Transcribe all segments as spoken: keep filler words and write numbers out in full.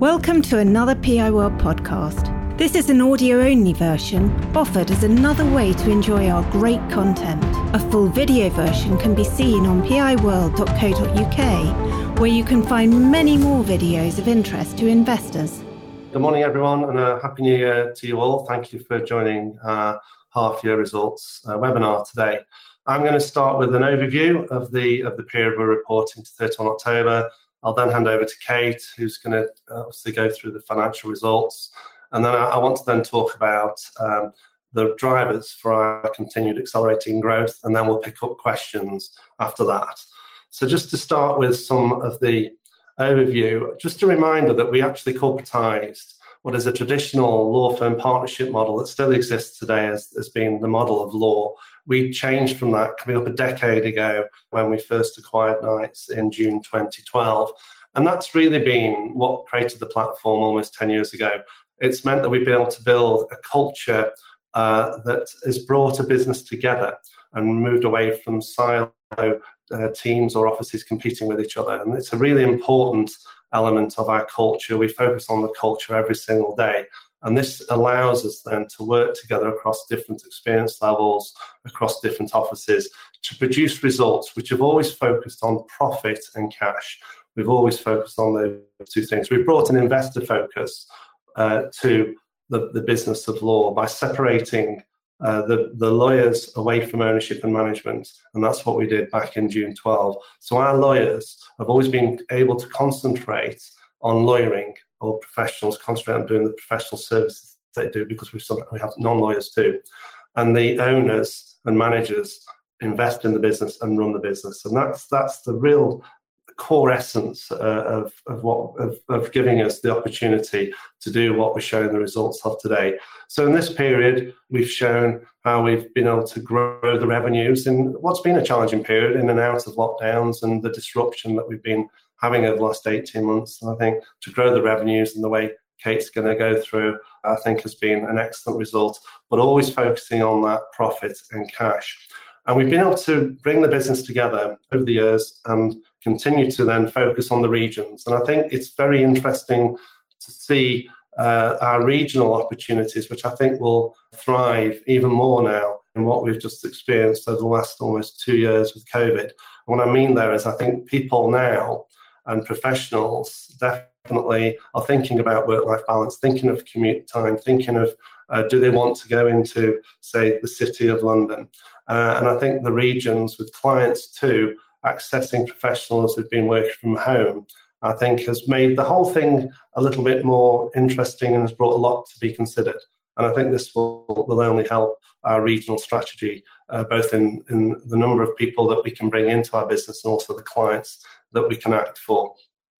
Welcome to another P I World podcast. This is an audio-only version, offered as another way to enjoy our great content. A full video version can be seen on pi world dot co dot u k, where you can find many more videos of interest to investors. Good morning, everyone, and a Happy New Year to you all. Thank you for joining our half-year results uh, webinar today. I'm going to start with an overview of the, of the period we're reporting to the thirtieth of October. I'll then hand over to Kate, who's going to obviously go through the financial results. And then I want to then talk about um, the drivers for our continued accelerating growth, and then we'll pick up questions after that. So just to start with some of the overview, just a reminder that we actually corporatised what is a traditional law firm partnership model that still exists today as, as being the model of law. We changed from that coming up a decade ago when we first acquired Knights in June twenty twelve. And that's really been what created the platform almost ten years ago. It's meant that we've been able to build a culture uh, that has brought a business together and moved away from silo uh, teams or offices competing with each other. And it's a really important element of our culture. We focus on the culture every single day. And this allows us then to work together across different experience levels, across different offices, to produce results which have always focused on profit and cash. We've always focused on those two things. We've brought an investor focus uh, to the, the business of law by separating uh, the, the lawyers away from ownership and management. And that's what we did back in June twelve. So our lawyers have always been able to concentrate on lawyering, or professionals concentrate on doing the professional services they do, because we we have non-lawyers too. And the owners and managers invest in the business and run the business. And that's that's the real core essence uh, of, of, what, of, of giving us the opportunity to do what we're showing the results of today. So in this period, we've shown how we've been able to grow the revenues in what's been a challenging period, in and out of lockdowns and the disruption that we've been having over the last eighteen months, and I think to grow the revenues in the way Kate's going to go through, I think has been an excellent result, but always focusing on that profit and cash. And we've been able to bring the business together over the years and continue to then focus on the regions. And I think it's very interesting to see uh, our regional opportunities, which I think will thrive even more now in what we've just experienced over the last almost two years with COVID. And what I mean there is I think people now, and professionals definitely are thinking about work-life balance, thinking of commute time, thinking of uh, do they want to go into, say, the city of London? Uh, and I think the regions with clients too, accessing professionals who've been working from home, I think has made the whole thing a little bit more interesting and has brought a lot to be considered. And I think this will, will only help our regional strategy, uh, both in, in the number of people that we can bring into our business and also the clients that we can act for.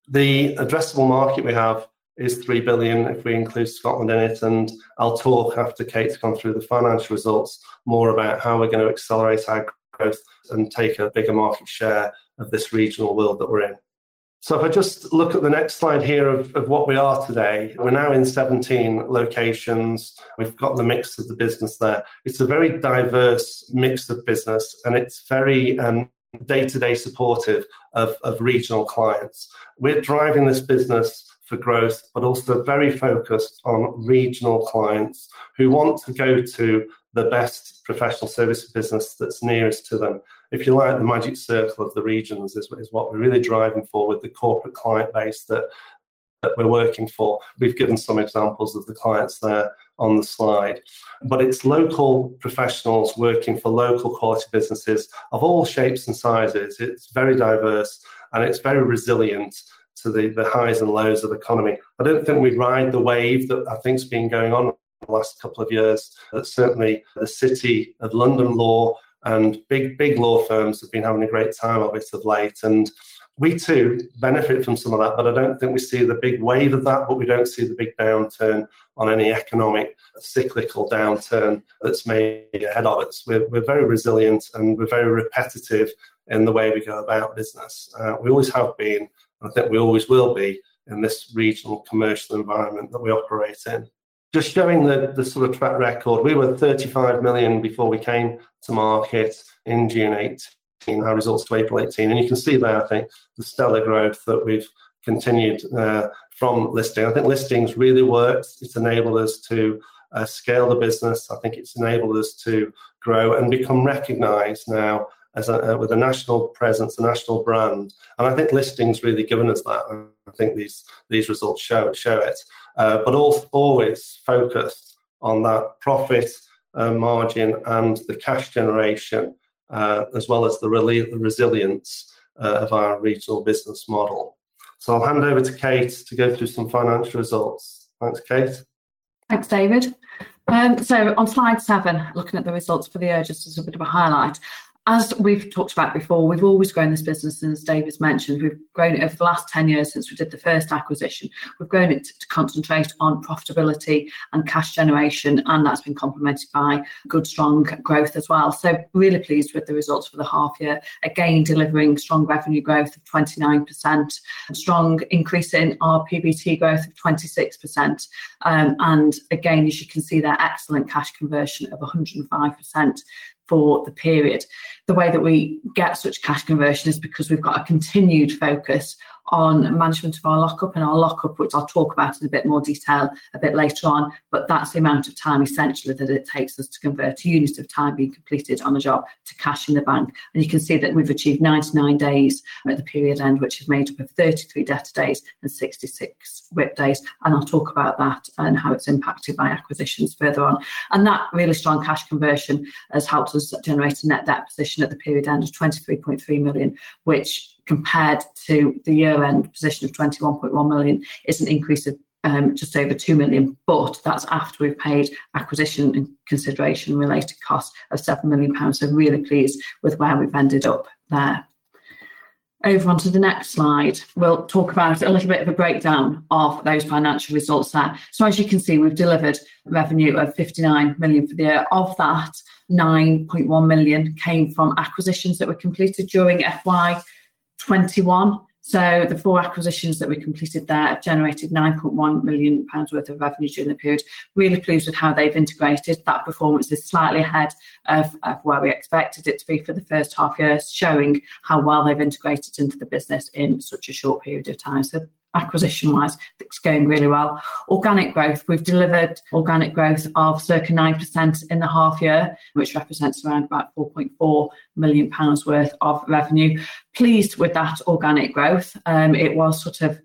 The addressable market we have is three billion if we include Scotland in it, and I'll talk after Kate's gone through the financial results more about how we're going to accelerate our growth and take a bigger market share of this regional world that we're in. So if I just look at the next slide here of, of what we are today, we're now in seventeen locations. We've got the mix of the business there. It's a very diverse mix of business, and it's very um, day-to-day supportive of, of regional clients. We're driving this business for growth, but also very focused on regional clients who want to go to the best professional service business that's nearest to them. If you like, the magic circle of the regions is, is what we're really driving for with the corporate client base that, that we're working for. We've given some examples of the clients there on the slide. But it's local professionals working for local quality businesses of all shapes and sizes. It's very diverse and it's very resilient to the, the highs and lows of the economy. I don't think we ride the wave that I think's been going on the last couple of years. That certainly the City of London law and big, big law firms have been having a great time of it of late. And we too benefit from some of that, but I don't think we see the big wave of that, but we don't see the big downturn on any economic cyclical downturn that's maybe ahead of us. We're, we're very resilient and we're very repetitive in the way we go about business. Uh, we always have been, and I think we always will be in this regional commercial environment that we operate in. Just showing the, the sort of track record, we were thirty-five million before we came to market in June eighth. Our results to April eighteen, and you can see there, I think, the stellar growth that we've continued uh, from listing. I think listings really works. It's enabled us to uh, scale the business. I think it's enabled us to grow and become recognised now as a, uh, with a national presence, a national brand. And I think listings really given us that. And I think these these results show, show it. Uh, but all, always focused on that profit uh, margin and the cash generation, uh, as well as the, rele- the resilience uh, of our regional business model. So I'll hand over to Kate to go through some financial results. Thanks, Kate. Thanks, David. Um, so on slide seven, looking at the results for the year, just as a bit of a highlight. As we've talked about before, we've always grown this business, and as David's mentioned, we've grown it over the last ten years since we did the first acquisition. We've grown it to concentrate on profitability and cash generation, and that's been complemented by good, strong growth as well. So really pleased with the results for the half year. Again, delivering strong revenue growth of twenty-nine percent, strong increase in our P B T growth of twenty-six percent. Um, and again, as you can see there, excellent cash conversion of one hundred five percent. For the period. The way that we get such cash conversion is because we've got a continued focus on management of our lockup, and our lockup, which I'll talk about in a bit more detail a bit later on, but that's the amount of time essentially that it takes us to convert a unit of time being completed on a job to cash in the bank. And you can see that we've achieved ninety-nine days at the period end, which is made up of thirty-three debtor days and sixty-six W I P days, and I'll talk about that and how it's impacted by acquisitions further on. And that really strong cash conversion has helped us generate a net debt position at the period end of twenty-three point three million, which compared to the year-end position of twenty-one point one million, is an increase of um, just over two million, but that's after we've paid acquisition and consideration-related costs of seven million pounds, so really pleased with where we've ended up there. Over onto the next slide, we'll talk about a little bit of a breakdown of those financial results there. So as you can see, we've delivered revenue of fifty-nine million for the year. Of that, nine point one million came from acquisitions that were completed during F Y twenty-one. So the four acquisitions that we completed there have generated nine point one million pounds worth of revenue during the period. Really pleased with how they've integrated. That performance is slightly ahead of, of where we expected it to be for the first half year, showing how well they've integrated into the business in such a short period of time. So acquisition-wise, it's going really well. Organic growth, we've delivered organic growth of circa nine percent in the half year, which represents around about four point four million pounds worth of revenue. Pleased with that organic growth. Um, it was sort of,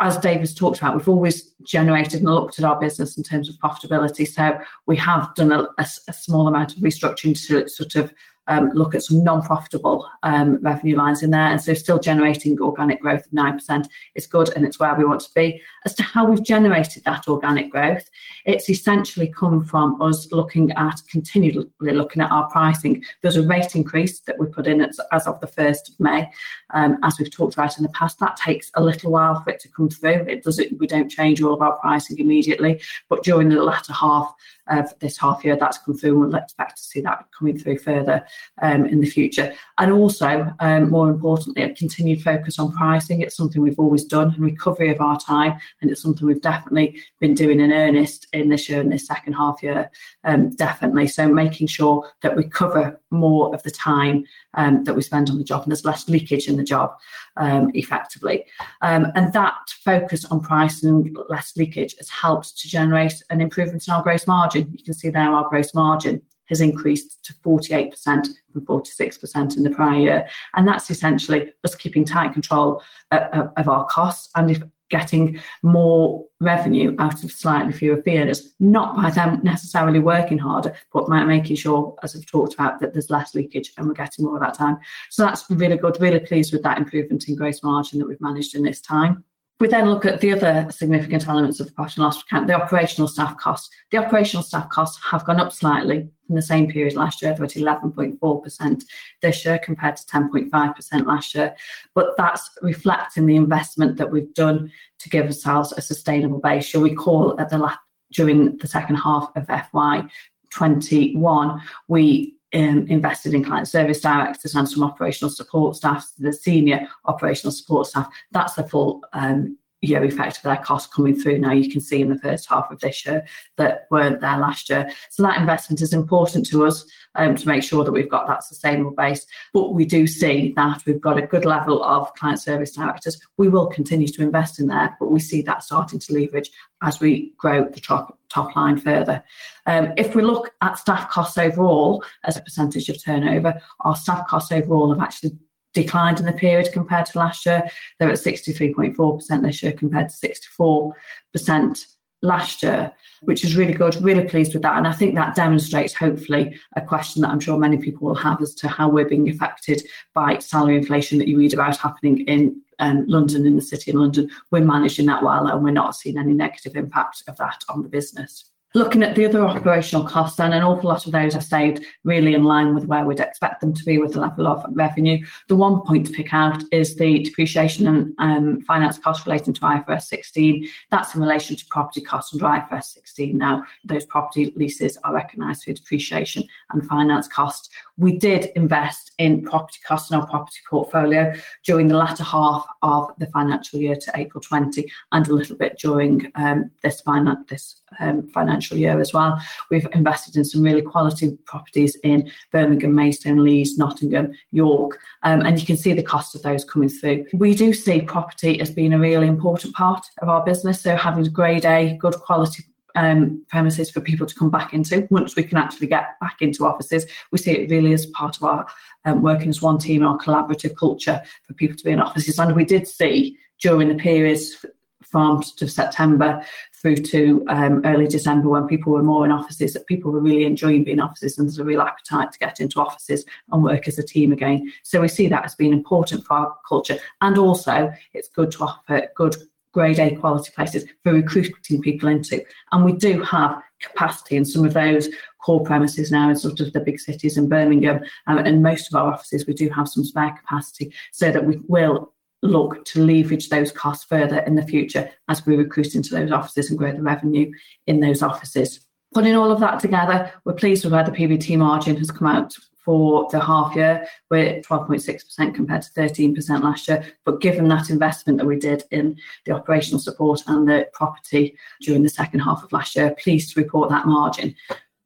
as David's talked about, we've always generated and looked at our business in terms of profitability. So we have done a, a, a small amount of restructuring to sort of Um, look at some non-profitable um, revenue lines in there. And so still generating organic growth of nine percent is good, and it's where we want to be. As to how we've generated that organic growth, it's essentially come from us looking at, continually looking at our pricing. There's a rate increase that we put in as, as of the first of May. Um, as we've talked about in the past, that takes a little while for it to come through. It doesn't, we don't change all of our pricing immediately, but during the latter half of this half year, that's come through, and we'll expect to see that coming through further um, in the future. And also, um, more importantly, a continued focus on pricing. It's something we've always done, and recovery of our time, and it's something we've definitely been doing in earnest in this year, in this second half year, um, definitely. So making sure that we cover more of the time um, that we spend on the job, and there's less leakage in the job um, effectively. Um, and that focus on pricing, less leakage, has helped to generate an improvement in our gross margin. You can see there our gross margin has increased to forty-eight percent from forty-six percent in the prior year. And that's essentially us keeping tight control of, of our costs, and if getting more revenue out of slightly fewer fee earners, not by them necessarily working harder, but by making sure, as I've talked about, that there's less leakage and we're getting more of that time. So that's really good. Really pleased with that improvement in gross margin that we've managed in this time. We then look at the other significant elements of the profit and loss account, the operational staff costs. The operational staff costs have gone up slightly from the same period last year. They're at eleven point four percent this year compared to ten point five percent last year. But that's reflecting the investment that we've done to give ourselves a sustainable base. Shall we call at the la- during the second half of F Y twenty-one, we Um, invested in client service directors and some operational support staff, the senior operational support staff. That's the full um, you know, effect of their costs coming through now. You can see in the first half of this year that weren't there last year. So that investment is important to us um, to make sure that we've got that sustainable base. But we do see that we've got a good level of client service directors. We will continue to invest in there, but we see that starting to leverage as we grow the top, top line further. Um, if we look at staff costs overall as a percentage of turnover, our staff costs overall have actually declined in the period compared to last year. They're at sixty-three point four percent this year compared to sixty-four percent last year, which is really good, really pleased with that. And I think that demonstrates, hopefully, a question that I'm sure many people will have as to how we're being affected by salary inflation that you read about happening in um, London, in the city of London. We're managing that well and we're not seeing any negative impact of that on the business. Looking at the other operational costs, then an awful lot of those have stayed really in line with where we'd expect them to be with the level of revenue. The one point to pick out is the depreciation and um, finance costs relating to I F R S sixteen. That's in relation to property costs under I F R S sixteen. Now, those property leases are recognised through depreciation and finance costs. We did invest in property costs in our property portfolio during the latter half of the financial year to April twenty and a little bit during um, this finance this um, financial year as well. We've invested in some really quality properties in Birmingham, Maidstone, Leeds, Nottingham, York, um, and you can see the cost of those coming through. We do see property as being a really important part of our business, so having grade A, good quality um, premises for people to come back into. Once we can actually get back into offices, we see it really as part of our um, working as one team, our collaborative culture for people to be in offices. And we did see during the periods from sort of September through to um, early December, when people were more in offices, that people were really enjoying being in offices, and there's a real appetite to get into offices and work as a team again. So we see that as being important for our culture, and also it's good to offer good grade A quality places for recruiting people into. And we do have capacity in some of those core premises now in sort of the big cities in Birmingham, um, and most of our offices we do have some spare capacity, so that we will look to leverage those costs further in the future as we recruit into those offices and grow the revenue in those offices. Putting all of that together, we're pleased with where the P B T margin has come out for the half year. We're at twelve point six percent compared to thirteen percent last year, but given that investment that we did in the operational support and the property during the second half of last year, pleased to report that margin.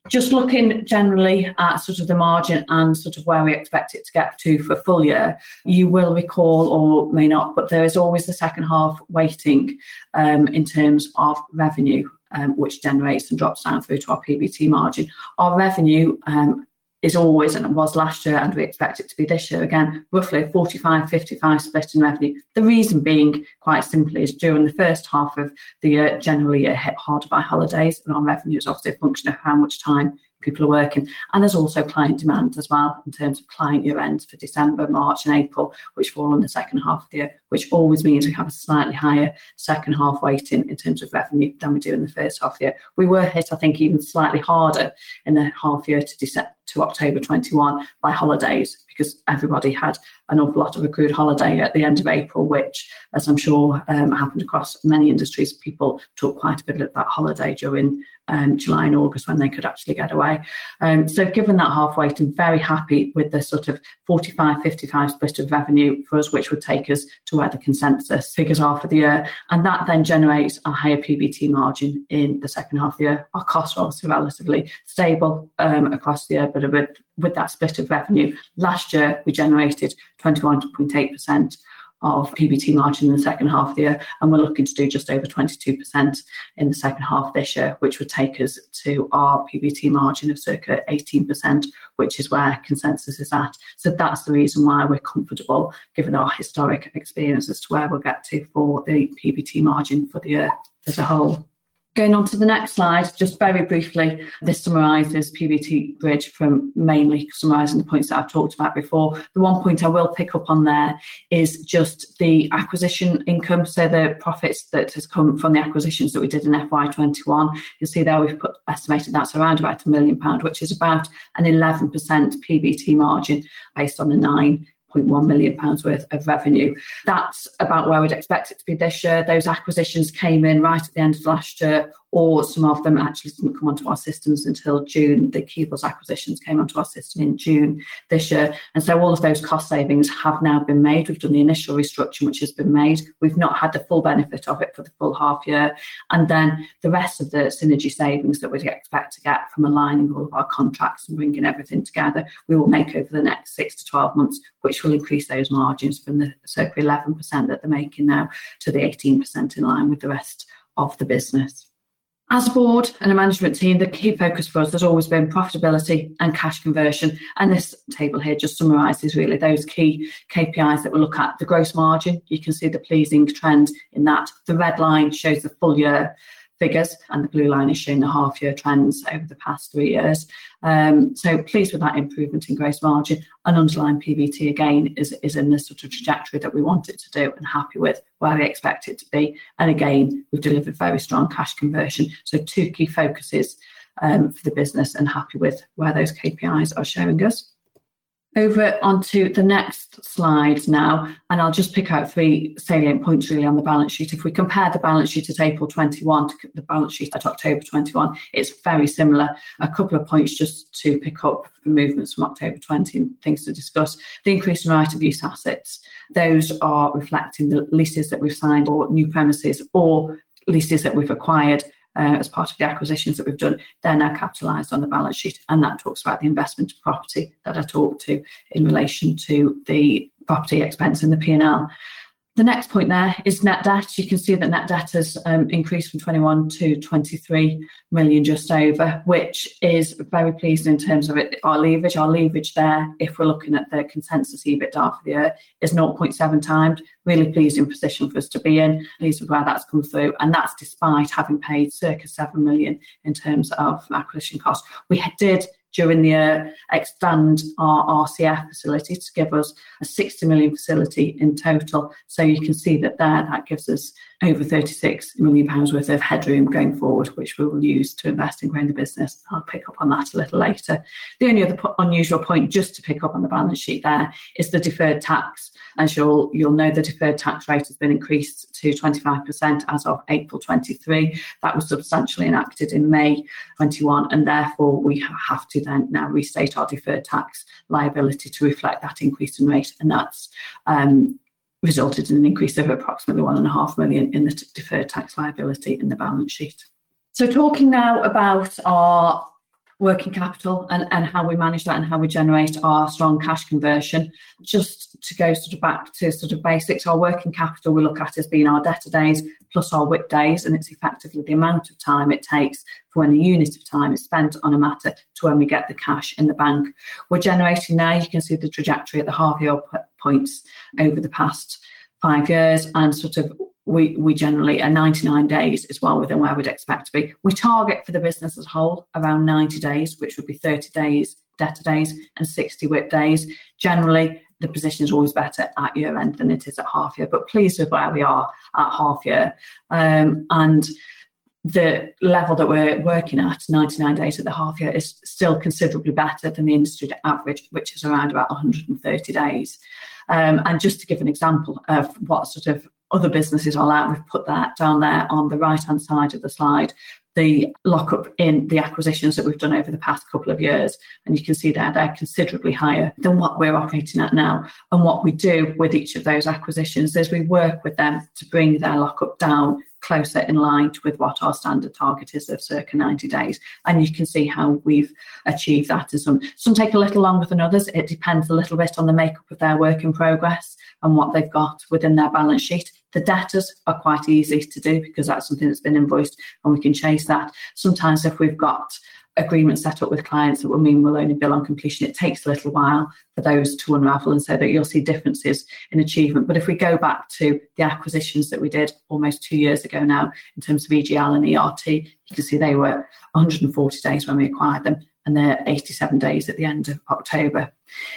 Just looking generally at sort of the margin and sort of where we expect it to get to for full year, you will recall, or may not, but there is always the second half weighting um, in terms of revenue, um, which generates and drops down through to our P B T margin. Our revenue um, is always, and it was last year, and we expect it to be this year again, roughly a forty-five fifty-five split in revenue. The reason being, quite simply, is during the first half of the year, generally you're hit harder by holidays, and our revenue is obviously a function of how much time people are working. And there's also client demand as well in terms of client year ends for December, March and April, which fall in the second half of the year, which always means we have a slightly higher second half weighting in terms of revenue than we do in the first half of the year. We were hit, I think, even slightly harder in the half year to December, to October twenty-one by holidays, because everybody had an awful lot of accrued holiday at the end of April, which, as I'm sure um, happened across many industries, people took quite a bit of that holiday during um, July and August when they could actually get away. Um, so given that half weight, I'm very happy with the sort of forty-five fifty-five split of revenue for us, which would take us to where the consensus figures are for the year. And that then generates a higher P B T margin in the second half of the year. Our costs are also relatively stable um, across the year, but with, with that split of revenue, last year we generated twenty-one point eight percent of P B T margin in the second half of the year, and we're looking to do just over twenty-two percent in the second half of this year, which would take us to our P B T margin of circa eighteen percent, which is where consensus is at. So that's the reason why we're comfortable, given our historic experience, as to where we'll get to for the P B T margin for the year as a whole. Going on to the next slide, just very briefly, this summarises P B T bridge from mainly summarising the points that I've talked about before. The one point I will pick up on there is just the acquisition income, so the profits that has come from the acquisitions that we did in F Y twenty-one. You'll see there we've put, estimated that's around about a million pound, which is about an eleven percent P B T margin based on the nine zero point one million pounds worth of revenue. That's about where we'd expect it to be this year. Those acquisitions came in right at the end of last year, or some of them actually didn't come onto our systems until June. The Keebles acquisitions came onto our system in June this year. And so all of those cost savings have now been made. We've done the initial restructuring, which has been made. We've not had the full benefit of it for the full half year. And then the rest of the synergy savings that we'd expect to get from aligning all of our contracts and bringing everything together, we will make over the next six to twelve months, which will increase those margins from the circa eleven percent that they're making now to the eighteen percent in line with the rest of the business. As a board and a management team, the key focus for us has always been profitability and cash conversion. And this table here just summarises really those key K P Is that we look at. The gross margin, you can see the pleasing trend in that. The red line shows the full year figures and the blue line is showing the half year trends over the past three years. Um, so pleased with that improvement in gross margin. And underlying P B T again is, is in the sort of trajectory that we want it to do and happy with where we expect it to be. And again, we've delivered very strong cash conversion. So two key focuses um, for the business and happy with where those K P Is are showing us. Over onto the next slide now, and I'll just pick out three salient points really on the balance sheet. If we compare the balance sheet at April twenty-one to the balance sheet at October twenty-one, it's very similar. A couple of points just to pick up the movements from October twenty and things to discuss. The increase in right of use assets, those are reflecting the leases that we've signed or new premises or leases that we've acquired. Uh, as part of the acquisitions that we've done, they're now capitalised on the balance sheet, and that talks about the investment property that I talked to in relation to the property expense in the P and L. The next point there is net debt. You can see that net debt has um, increased from twenty-one to twenty-three million just over, which is very pleasing in terms of it, our leverage. Our leverage there, if we're looking at the consensus EBITDA for the year, is zero point seven times. Really pleasing position for us to be in. Pleased with where that's come through. And that's despite having paid circa seven million in terms of acquisition costs. We did during the year expand our R C F facility to give us a sixty million facility in total. So you can see that there, that gives us over thirty-six million pounds worth of headroom going forward, which we will use to invest in growing the business. I'll pick up on that a little later. The only other po- unusual point just to pick up on the balance sheet there is the deferred tax. As you'll, you'll know, the deferred tax rate has been increased to twenty-five percent as of April twenty-three. That was substantially enacted in May twenty-one, and therefore we have to then now restate our deferred tax liability to reflect that increase in rate, and that's um, resulted in an increase of approximately one and a half million in the t- deferred tax liability in the balance sheet. So talking now about our working capital and, and how we manage that and how we generate our strong cash conversion. Just to go sort of back to sort of basics, our working capital we look at as being our debtor days plus our WIP days, and it's effectively the amount of time it takes for when a unit of time is spent on a matter to when we get the cash in the bank. We're generating now, you can see the trajectory at the half-year points over the past five years, and sort of We we generally are ninety-nine days is well within where we'd expect to be. We target for the business as a whole around ninety days, which would be thirty days debtor days and sixty WIP days. Generally, the position is always better at year end than it is at half year, but pleased with where we are at half year. Um, and the level that we're working at, ninety-nine days at the half year, is still considerably better than the industry average, which is around about one hundred thirty days. Um, and just to give an example of what sort of other businesses are like, we've put that down there on the right-hand side of the slide, the lockup in the acquisitions that we've done over the past couple of years. And you can see there, they're considerably higher than what we're operating at now. And what we do with each of those acquisitions is we work with them to bring their lockup down closer in line with what our standard target is of circa ninety days. And you can see how we've achieved that. And some, some take a little longer than others. It depends a little bit on the makeup of their work in progress and what they've got within their balance sheet. The debtors are quite easy to do because that's something that's been invoiced and we can chase that. Sometimes if we've got agreements set up with clients that will mean we'll only bill on completion, it takes a little while for those to unravel, and so that you'll see differences in achievement. But if we go back to the acquisitions that we did almost two years ago now in terms of E G L and E R T, you can see they were one hundred forty days when we acquired them, and they're eighty-seven days at the end of October.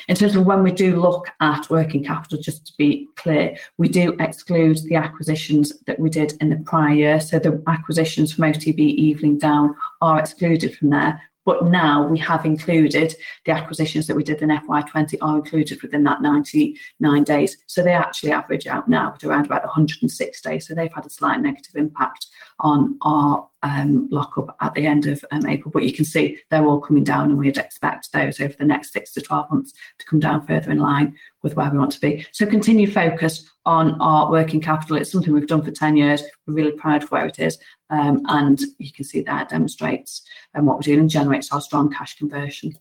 In terms of when we do look at working capital, just to be clear, we do exclude the acquisitions that we did in the prior year. So the acquisitions from O T B Evening Down are excluded from there. But now we have included the acquisitions that we did in F Y twenty are included within that ninety-nine days. So they actually average out now at around about one hundred six days. So they've had a slight negative impact on our um, lock-up at the end of um, April. But you can see they're all coming down, and we'd expect those over the next six to twelve months to come down further in line with where we want to be. So continue focus on our working capital. It's something we've done for ten years. We're really proud of where it is. Um, and you can see that demonstrates um, what we're doing and generates our strong cash conversion.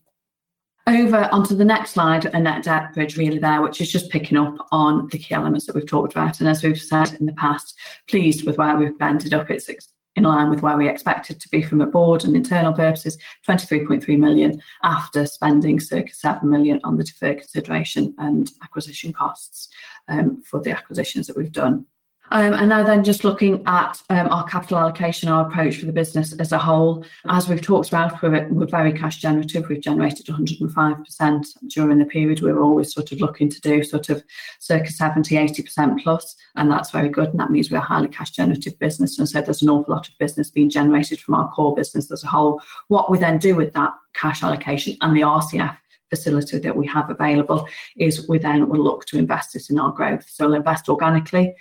Over onto the next slide, a net debt bridge really there, which is just picking up on the key elements that we've talked about. And as we've said in the past, pleased with where we've ended up. It's in line with where we expected to be from a board and internal purposes, twenty-three point three million after spending circa seven million on the deferred consideration and acquisition costs um, for the acquisitions that we've done. Um, and now then just looking at um, our capital allocation, our approach for the business as a whole. As we've talked about, we're, we're very cash generative. We've generated one hundred five percent during the period. We were always sort of looking to do sort of circa seventy, eighty percent plus, and that's very good. And that means we're a highly cash generative business. And so there's an awful lot of business being generated from our core business as a whole. What we then do with that cash allocation and the R C F facility that we have available is we then will look to invest it in our growth. So we'll invest organically.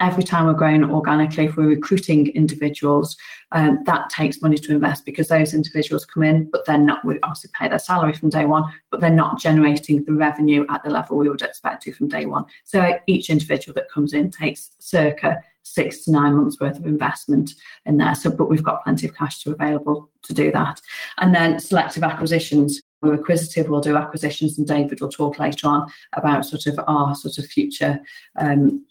Every time we're growing organically, if we're recruiting individuals, um, that takes money to invest because those individuals come in, but they're not, we obviously pay their salary from day one, but they're not generating the revenue at the level we would expect to from day one. So each individual that comes in takes circa six to nine months worth of investment in there. So, but we've got plenty of cash to available to do that. And then selective acquisitions. We're acquisitive, we'll do acquisitions, and David will talk later on about sort of our sort of future um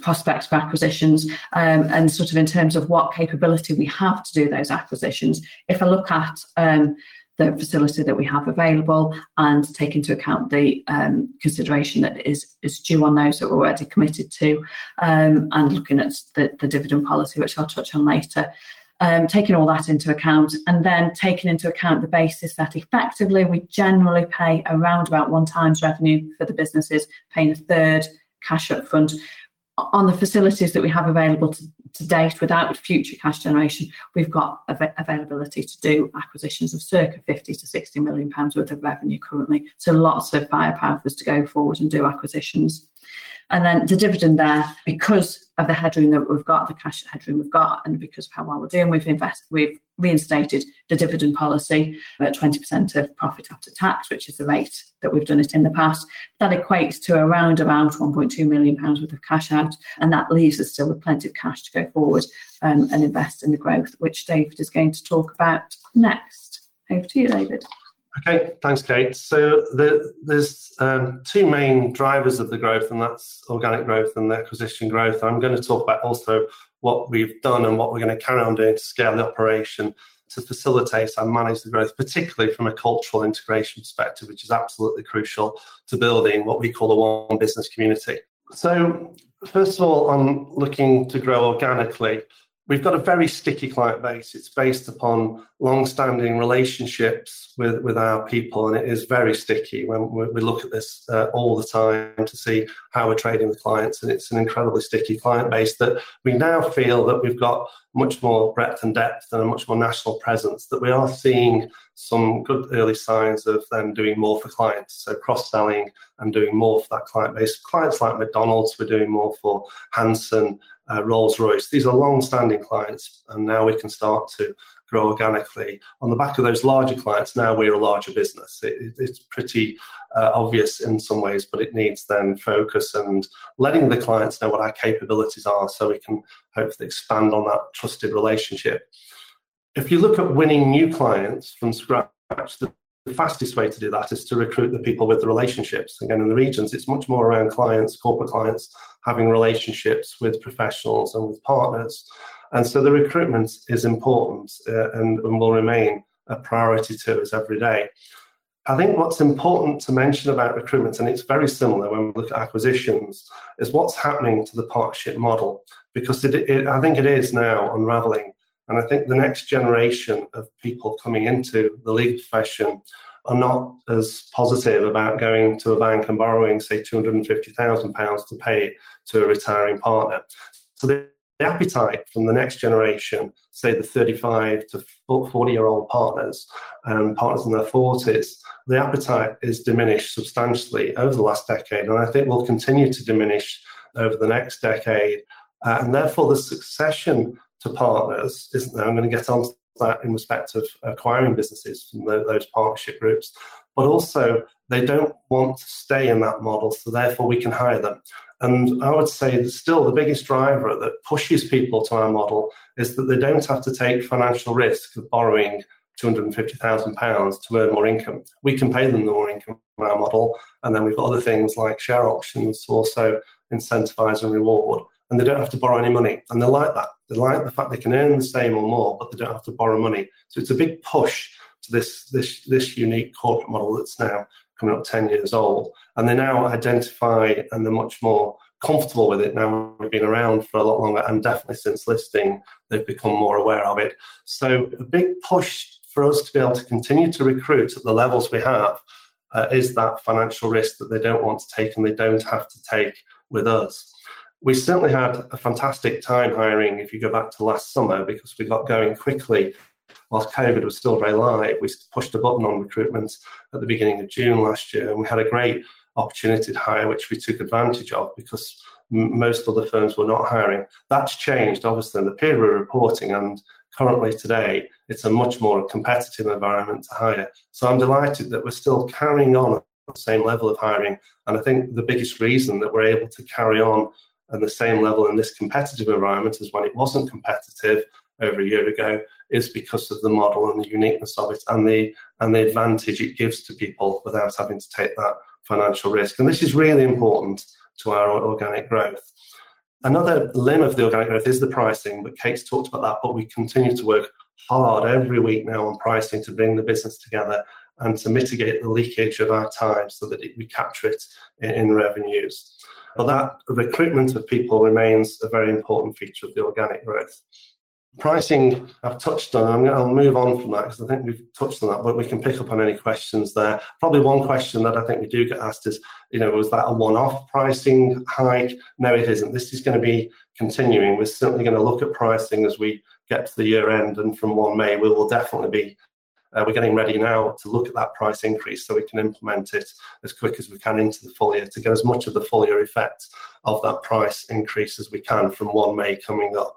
prospects for acquisitions um, and sort of in terms of what capability we have to do those acquisitions. If I look at um, the facility that we have available and take into account the um, consideration that is, is due on those that we're already committed to um, and looking at the, the dividend policy, which I'll touch on later, Um, taking all that into account and then taking into account the basis that effectively we generally pay around about one times revenue for the businesses, paying a third cash up front. On the facilities that we have available to, to date, without future cash generation, we've got av- availability to do acquisitions of circa fifty to sixty million pounds worth of revenue currently. So lots of firepower for us to go forward and do acquisitions. And then the dividend there, because of the headroom that we've got, the cash headroom we've got, and because of how well we're doing, we've invested, we've reinstated the dividend policy at twenty percent of profit after tax, which is the rate that we've done it in the past. That equates to around about one point two million pounds worth of cash out, and that leaves us still with plenty of cash to go forward um, and invest in the growth, which David is going to talk about next. Over to you, David. Okay, thanks, Kate. So the, there's um, two main drivers of the growth, and that's organic growth and the acquisition growth. I'm going to talk about also what we've done and what we're going to carry on doing to scale the operation to facilitate and manage the growth, particularly from a cultural integration perspective, which is absolutely crucial to building what we call a one business community. So first of all, I'm looking to grow organically. We've got a very sticky client base. It's based upon long-standing relationships with, with our people, and it is very sticky. When we, we look at this uh, all the time to see how we're trading with clients, and it's an incredibly sticky client base that we now feel that we've got much more breadth and depth and a much more national presence, that we are seeing some good early signs of them doing more for clients, so cross-selling and doing more for that client base. Clients like McDonald's, we're doing more for Hanson, Uh, Rolls-Royce. These are long-standing clients, and now we can start to grow organically. On the back of those larger clients, now we're a larger business. It, it, it's pretty uh, obvious in some ways, but it needs then focus and letting the clients know what our capabilities are so we can hopefully expand on that trusted relationship. If you look at winning new clients from scratch, the The fastest way to do that is to recruit the people with the relationships. Again, in the regions, it's much more around clients, corporate clients, having relationships with professionals and with partners. And so the recruitment is important uh, and, and will remain a priority to us every day. I think what's important to mention about recruitment, and it's very similar when we look at acquisitions, is what's happening to the partnership model, because it, it, I think it is now unravelling. And I think the next generation of people coming into the legal profession are not as positive about going to a bank and borrowing, say, two hundred fifty thousand pounds to pay to a retiring partner. So the appetite from the next generation, say the thirty-five to forty-year-old partners and partners in their forties, the appetite is diminished substantially over the last decade. And I think will continue to diminish over the next decade. Uh, and therefore, the succession to partners, isn't there? I'm going to get onto that in respect of acquiring businesses from the, those partnership groups. But also, they don't want to stay in that model, so therefore we can hire them. And I would say that still the biggest driver that pushes people to our model is that they don't have to take financial risk of borrowing two hundred fifty thousand pounds to earn more income. We can pay them the more income in our model, and then we've got other things like share options to also incentivise and reward. And they don't have to borrow any money, and they like that. They like the fact they can earn the same or more, but they don't have to borrow money. So it's a big push to this this this unique corporate model that's now coming up ten years old, and they now identify and they're much more comfortable with it now. We've been around for a lot longer, and definitely since listing they've become more aware of it. So a big push for us to be able to continue to recruit at the levels we have uh, is that financial risk that they don't want to take and they don't have to take with us. We certainly had a fantastic time hiring if you go back to last summer, because we got going quickly whilst COVID was still very light. We pushed a button on recruitment at the beginning of June last year, and we had a great opportunity to hire, which we took advantage of because m- most other firms were not hiring. That's changed, obviously, in the peer review reporting, and currently today, it's a much more competitive environment to hire. So I'm delighted that we're still carrying on at the same level of hiring, and I think the biggest reason that we're able to carry on at the same level in this competitive environment as when it wasn't competitive over a year ago is because of the model and the uniqueness of it and the and the advantage it gives to people without having to take that financial risk. And this is really important to our organic growth. Another limb of the organic growth is the pricing, but Kate's talked about that, but we continue to work hard every week now on pricing to bring the business together and to mitigate the leakage of our time so that it, we capture it in, in revenues. But that recruitment of people remains a very important feature of the organic growth. Pricing I've touched on. I'm going to, I'll move on from that because I think we've touched on that, but we can pick up on any questions there. Probably one question that I think we do get asked is, you know, was that a one-off pricing hike? No, it isn't. This is going to be continuing. We're certainly going to look at pricing as we get to the year end, and from first of May, we will definitely be, uh, we're getting ready now to look at that price increase so we can implement it as quick as we can into the full year to get as much of the full year effect of that price increase as we can from first of May coming up.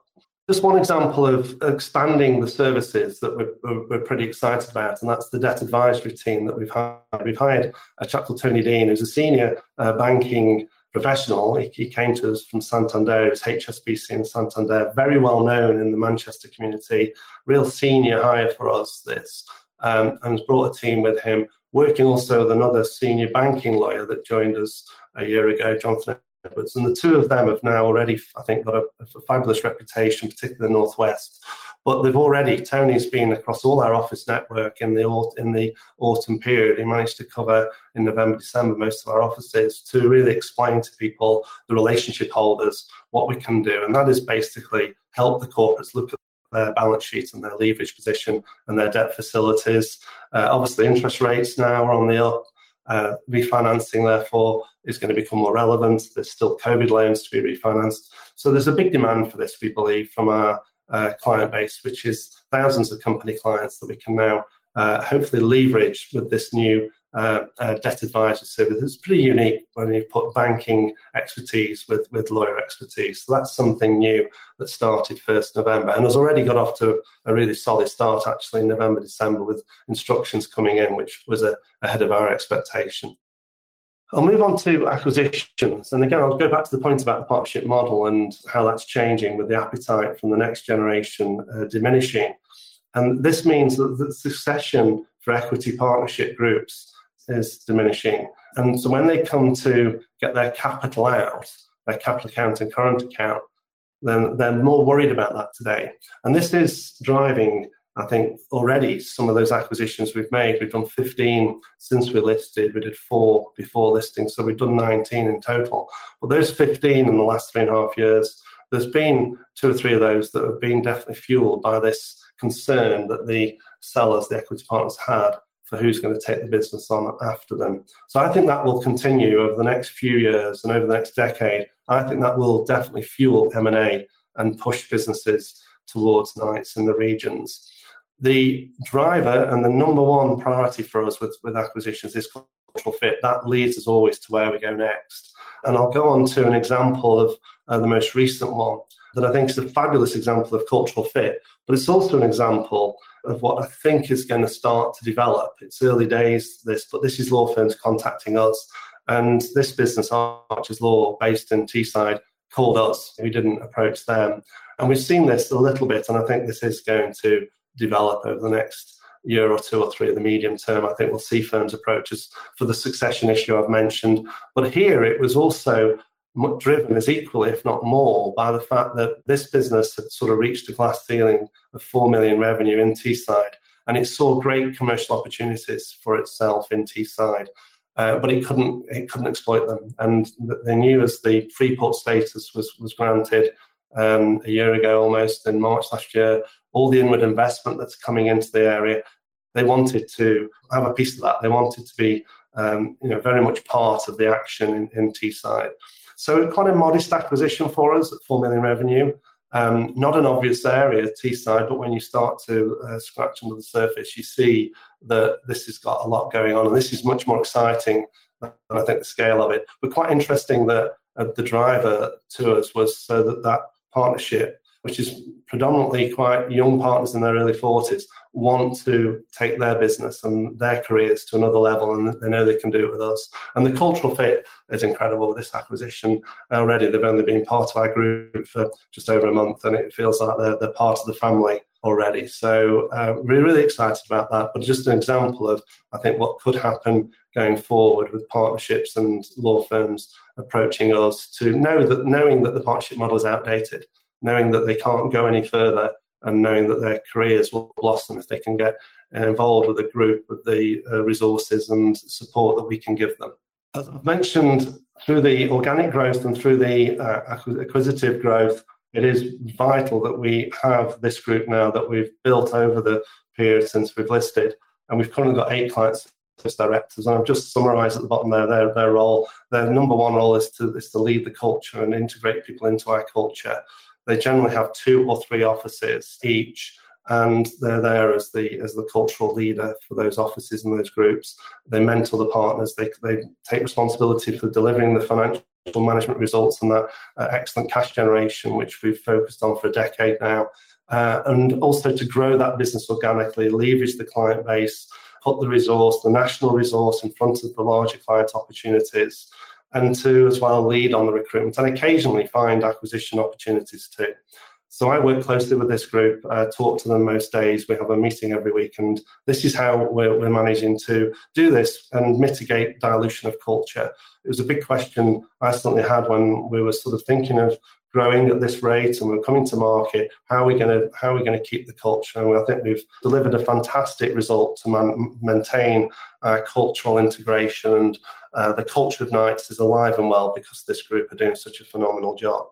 Just one example of expanding the services that we're, we're pretty excited about, and that's the debt advisory team that we've hired. We've hired a chap called Tony Dean, who's a senior uh, banking professional. He, he came to us from Santander. He was H S B C in Santander, very well known in the Manchester community, real senior hire for us, this, um, and has brought a team with him, working also with another senior banking lawyer that joined us a year ago, Jonathan Edwards, and the two of them have now already, I think, got a, a fabulous reputation, particularly in the Northwest. But they've already, Tony's been across all our office network in the in the autumn period. He managed to cover in November, December, most of our offices to really explain to people, the relationship holders, what we can do. And that is basically help the corporates look at their balance sheet and their leverage position and their debt facilities. Uh, obviously, interest rates now are on the up. Uh, refinancing, therefore, is going to become more relevant. There's still COVID loans to be refinanced. So there's a big demand for this, we believe, from our uh, client base, which is thousands of company clients that we can now uh, hopefully leverage with this new uh, uh, debt advisory service. It's pretty unique when you put banking expertise with, with lawyer expertise. So that's something new that started first of November and has already got off to a really solid start, actually, in November, December, with instructions coming in, which was a, ahead of our expectation. I'll move on to acquisitions. And again, I'll go back to the point about the partnership model and how that's changing with the appetite from the next generation uh, diminishing. And this means that the succession for equity partnership groups is diminishing. And so when they come to get their capital out, their capital account and current account, then they're more worried about that today. And this is driving, I think, already some of those acquisitions we've made. We've done fifteen since we listed. We did four before listing, so we've done nineteen in total. But those fifteen in the last three and a half years, there's been two or three of those that have been definitely fueled by this concern that the sellers, the equity partners, had for who's going to take the business on after them. So I think that will continue over the next few years and over the next decade. I think that will definitely fuel M and A and push businesses towards Knights in the regions. The driver and the number one priority for us with, with acquisitions is cultural fit. That leads us always to where we go next. And I'll go on to an example of uh, the most recent one, that I think is a fabulous example of cultural fit, but it's also an example of what I think is going to start to develop. It's early days, this, but this is law firms contacting us. And this business, Archers Law, based in Teesside, called us. We didn't approach them. And we've seen this a little bit, and I think this is going to develop over the next year or two or three in the medium term. I think we'll see firms approach us for the succession issue I've mentioned. But here it was also driven as equally, if not more, by the fact that this business had sort of reached a glass ceiling of four million revenue in Teesside, and it saw great commercial opportunities for itself in Teesside. Uh, but it couldn't it couldn't exploit them. And they knew as the Freeport status was, was granted um, a year ago almost, in March last year, all the inward investment that's coming into the area, they wanted to have a piece of that. They wanted to be um, you know, very much part of the action in, in Teesside. So quite a modest acquisition for us at four million revenue. Um, not an obvious area, Teesside, but when you start to uh, scratch under the surface, you see that this has got a lot going on, and this is much more exciting than I think the scale of it. But quite interesting that uh, the driver to us was so that that partnership, which is predominantly quite young partners in their early forties, want to take their business and their careers to another level, and they know they can do it with us. And the cultural fit is incredible with this acquisition already. They've only been part of our group for just over a month, and it feels like they're, they're part of the family already. So uh, we're really excited about that, but just an example of, I think, what could happen going forward with partnerships and law firms approaching us to know that knowing that the partnership model is outdated, knowing that they can't go any further, and knowing that their careers will blossom if they can get involved with a group with the resources and support that we can give them. As I've mentioned, through the organic growth and through the uh, acquisitive growth, it is vital that we have this group now that we've built over the period since we've listed. And we've currently got eight clients as directors. And I've just summarised at the bottom there their, their role. Their number one role is to, is to lead the culture and integrate people into our culture. They generally have two or three offices each, and they're there as the as the cultural leader for those offices and those groups. They mentor the partners. They they take responsibility for delivering the financial management results and that uh, excellent cash generation, which we've focused on for a decade now, uh, and also to grow that business organically, leverage the client base, put the resource, the national resource, in front of the larger client opportunities, and to, as well, lead on the recruitment and occasionally find acquisition opportunities too. So I work closely with this group, uh, talk to them most days. We have a meeting every week, and this is how we're, we're managing to do this and mitigate dilution of culture. It was a big question I certainly had when we were sort of thinking of growing at this rate and we're coming to market. How are we going to how are we going to keep the culture? And I think we've delivered a fantastic result to man, maintain our cultural integration, and uh, the culture of Knights is alive and well because this group are doing such a phenomenal job.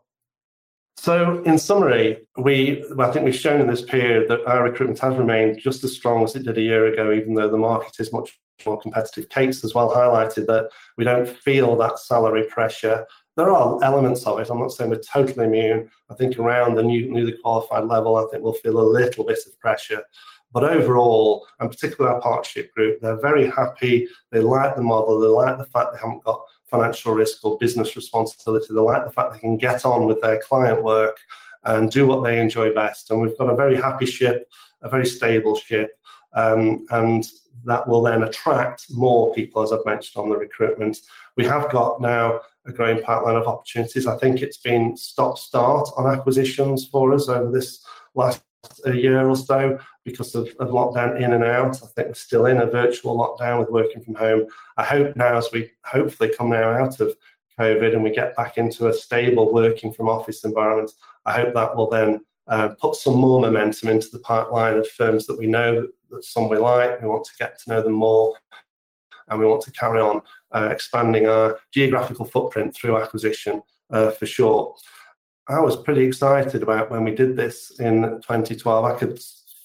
So in summary, we I think we've shown in this period that our recruitment has remained just as strong as it did a year ago, even though the market is much more competitive. Kate's as well highlighted that we don't feel that salary pressure. There are elements of it. I'm not saying we're totally immune. I think around the new, newly qualified level, I think we'll feel a little bit of pressure. But overall, and particularly our partnership group, they're very happy. They like the model. They like the fact they haven't got financial risk or business responsibility. They like the fact they can get on with their client work and do what they enjoy best. And we've got a very happy ship, a very stable ship. Um, and that will then attract more people, as I've mentioned, on the recruitment. We have got now a growing pipeline of opportunities. I think it's been stop-start on acquisitions for us over this last year or so because of, of lockdown in and out. I think we're still in a virtual lockdown with working from home. I hope now, as we hopefully come now out of COVID and we get back into a stable working from office environment, I hope that will then Uh, put some more momentum into the pipeline of firms that we know, that some we like. We want to get to know them more, and we want to carry on uh, expanding our geographical footprint through acquisition uh, for sure. I was pretty excited about when we did this in twenty twelve. I could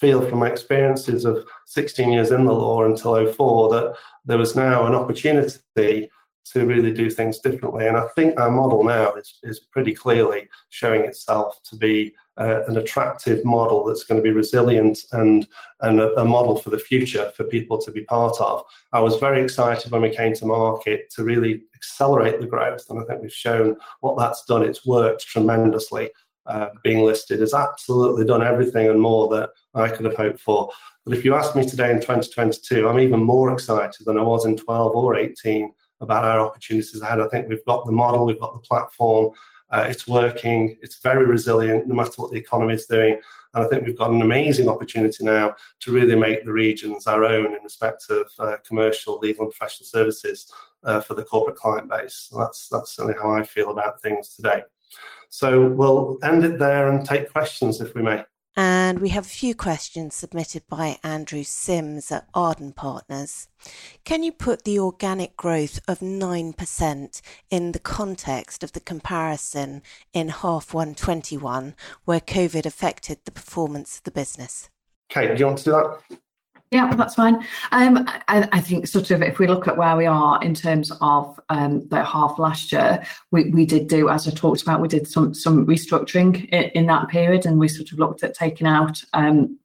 feel from my experiences of sixteen years in the law until oh four that there was now an opportunity to really do things differently. And I think our model now is, is pretty clearly showing itself to be uh, an attractive model that's going to be resilient and, and a, a model for the future for people to be part of. I was very excited when we came to market to really accelerate the growth, and I think we've shown what that's done. It's worked tremendously. uh, being listed has absolutely done everything and more that I could have hoped for. But if you asked me today in twenty twenty-two, I'm even more excited than I was in twelve or eighteen about our opportunities ahead. I think we've got the model, we've got the platform, uh, it's working, it's very resilient no matter what the economy is doing. And I think we've got an amazing opportunity now to really make the regions our own in respect of uh, commercial, legal and professional services uh, for the corporate client base. And that's, that's certainly how I feel about things today. So we'll end it there and take questions if we may. And we have a few questions submitted by Andrew Sims at Arden Partners. Can you put the organic growth of nine percent in the context of the comparison in half one twenty-one, where COVID affected the performance of the business? Kate, do you want to do that? Yeah, that's fine. Um, I, I think sort of if we look at where we are in terms of um, the half last year, we, we did do, as I talked about, we did some some restructuring in, in that period, and we sort of looked at taking out um,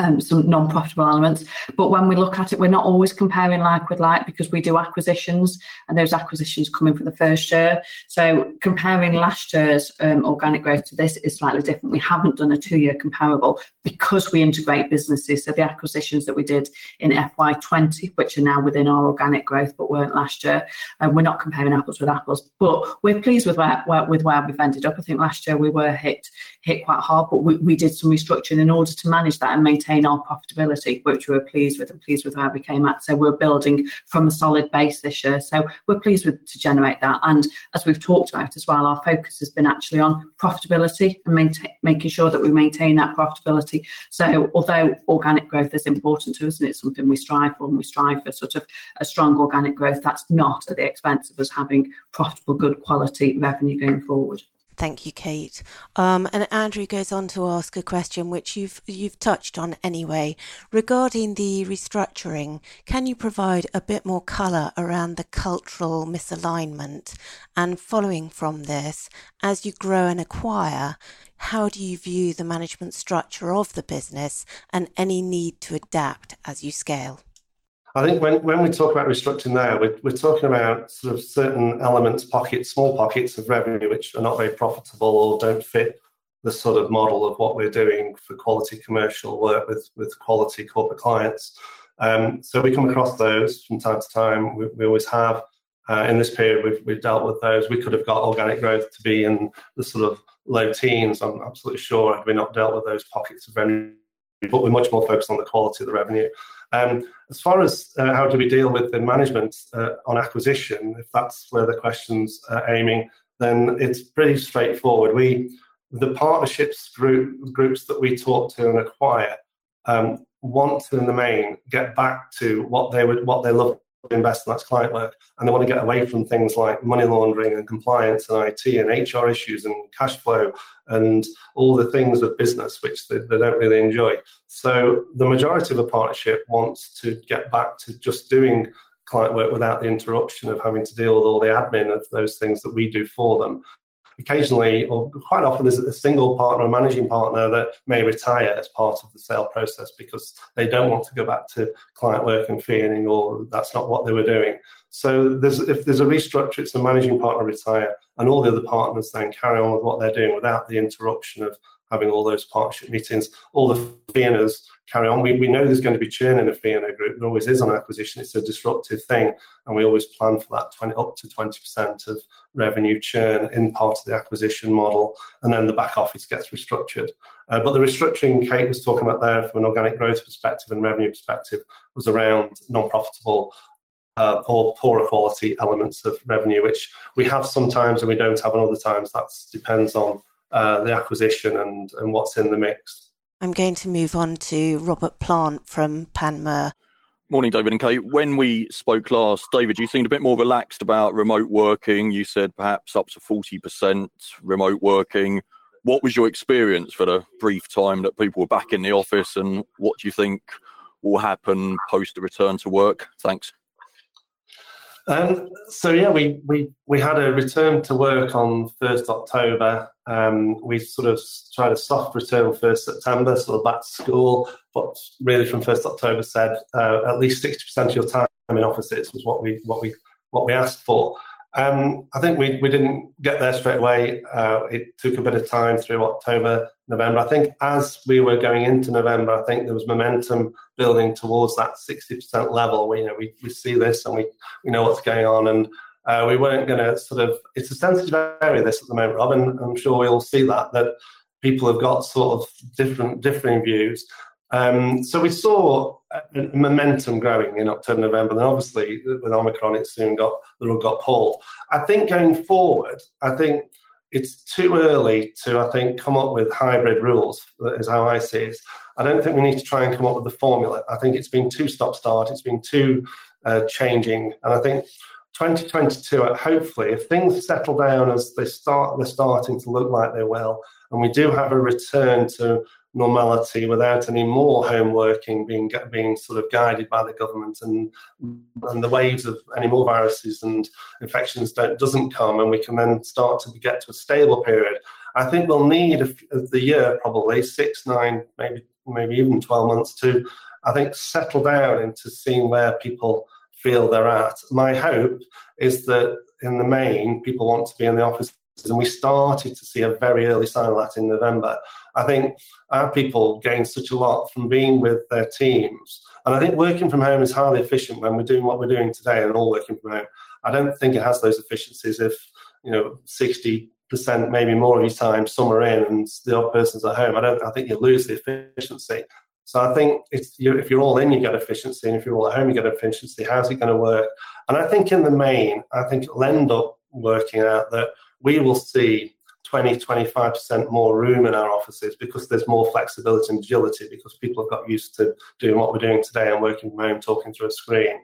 um, some non-profitable elements. But when we look at it, we're not always comparing like with like, because we do acquisitions and those acquisitions come in for the first year. So comparing last year's um, organic growth to this is slightly different. We haven't done a two-year comparable, because we integrate businesses. So the acquisitions that we did in F Y twenty, which are now within our organic growth but weren't last year, and we're not comparing apples with apples, but we're pleased with where, where with where we've ended up. I think last year we were hit hit quite hard, but we, we did some restructuring in order to manage that and maintain our profitability, which we were pleased with, and pleased with where we came at. So we're building from a solid base this year, so we're pleased with to generate that. And as we've talked about as well, our focus has been actually on profitability and maintain, making sure that we maintain that profitability. So although organic growth is important to us and it's something we strive for, and we strive for sort of a strong organic growth, that's not at the expense of us having profitable, good quality revenue going forward. Thank you, Kate. Um, and Andrew goes on to ask a question which you've you've touched on anyway. Regarding the restructuring, can you provide a bit more colour around the cultural misalignment? And following from this, as you grow and acquire, how do you view the management structure of the business and any need to adapt as you scale? I think when, when we talk about restructuring there, we're, we're talking about sort of certain elements, pockets, small pockets of revenue, which are not very profitable or don't fit the sort of model of what we're doing for quality commercial work with, with quality corporate clients. Um, so we come across those from time to time. We, we always have. Uh, in this period, we've, we've dealt with those. We could have got organic growth to be in the sort of low teens, I'm absolutely sure, had we not dealt with those pockets of revenue. But we're much more focused on the quality of the revenue. Um, as far as uh, how do we deal with the management uh, on acquisition, if that's where the question's uh, aiming, then it's pretty straightforward. We, the partnerships group, groups that we talk to and acquire, um, want to, in the main, get back to what they would, what they love doing best, and that's client work. And they want to get away from things like money laundering and compliance and I T and H R issues and cash flow and all the things of business, which they, they don't really enjoy. So the majority of a partnership wants to get back to just doing client work without the interruption of having to deal with all the admin of those things that we do for them. Occasionally, or quite often, there's a single partner, a managing partner, that may retire as part of the sale process because they don't want to go back to client work and fee earning, or that's not what they were doing. So there's, if there's a restructure, it's a managing partner retire, and all the other partners then carry on with what they're doing without the interruption of having all those partnership meetings. All the fee earners carry on. We, we know there's going to be churn in a fee earner group. There always is on acquisition. It's a disruptive thing, and we always plan for that twenty up to twenty percent of revenue churn in part of the acquisition model, and then the back office gets restructured. Uh, but the restructuring Kate was talking about there from an organic growth perspective and revenue perspective was around non-profitable uh, or poorer quality elements of revenue, which we have sometimes and we don't have on other times. That depends on Uh, the acquisition and, and what's in the mix. I'm going to move on to Robert Plant from Panmure. Morning, David and Kate. When we spoke last, David, you seemed a bit more relaxed about remote working. You said perhaps up to forty percent remote working. What was your experience for the brief time that people were back in the office, and what do you think will happen post the return to work? Thanks. Um, so, yeah, we, we, we had a return to work on first of October. Um, we sort of tried a soft return on first of September, sort of back to school, but really from first of October said uh, at least sixty percent of your time in offices was what we what we, what we asked for. Um, I think we, we didn't get there straight away. Uh, it took a bit of time through October, November. I think as we were going into November, I think there was momentum building towards that sixty percent level. We, you know, we, we see this and we, we know what's going on, and uh, we weren't going to sort of, it's a sensitive area this at the moment, Rob, and I'm sure we all see that, that people have got sort of different, differing views. Um, so we saw a, a momentum growing in October, November, and obviously with Omicron, it soon got the rug got pulled. I think going forward, I think it's too early to, I think, come up with hybrid rules, is how I see it. I don't think we need to try and come up with the formula. I think it's been too stop-start, it's been too uh, changing, and I think twenty twenty-two, hopefully, if things settle down as they start, they're starting to look like they will, and we do have a return to normality without any more home working being being sort of guided by the government, and and the waves of any more viruses and infections don't doesn't come, and we can then start to get to a stable period. I think we'll need a, the year probably six, nine, maybe maybe even twelve months to, I think, settle down into seeing where people feel they're at. My hope is that in the main people want to be in the office. And we started to see a very early sign of that in November. I think our people gain such a lot from being with their teams. And I think working from home is highly efficient when we're doing what we're doing today and all working from home. I don't think it has those efficiencies if, you know, sixty percent maybe more of your time, some are in and the other person's at home. I don't. I think you lose the efficiency. So I think it's, you, if you're all in, you get efficiency. And if you're all at home, you get efficiency. How's it going to work? And I think in the main, I think it'll end up working out that we will see twenty, twenty-five percent more room in our offices because there's more flexibility and agility because people have got used to doing what we're doing today and working from home, talking through a screen.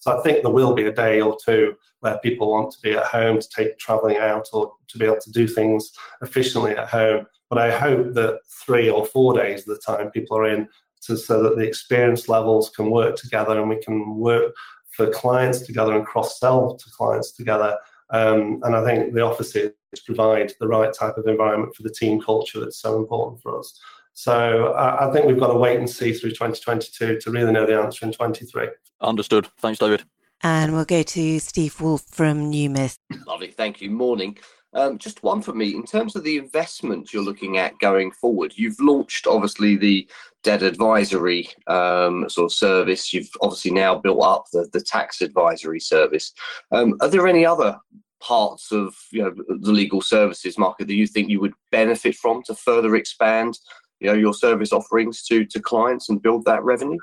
So I think there will be a day or two where people want to be at home, to take travelling out or to be able to do things efficiently at home. But I hope that three or four days of the time people are in to, so that the experience levels can work together and we can work for clients together and cross-sell to clients together. Um, and I think the offices provide the right type of environment for the team culture that's so important for us. So I, I think we've got to wait and see through twenty twenty-two to really know the answer in twenty-three. Understood. Thanks, David. And we'll go to Steve Wolf from Numis. Lovely. Thank you. Morning. Um, just one for me. In terms of the investment you're looking at going forward, you've launched, obviously, the debt advisory um, sort of service. You've obviously now built up the, the tax advisory service. Um, are there any other parts of, you know, the legal services market that you think you would benefit from to further expand, you know, your service offerings to to clients and build that revenue?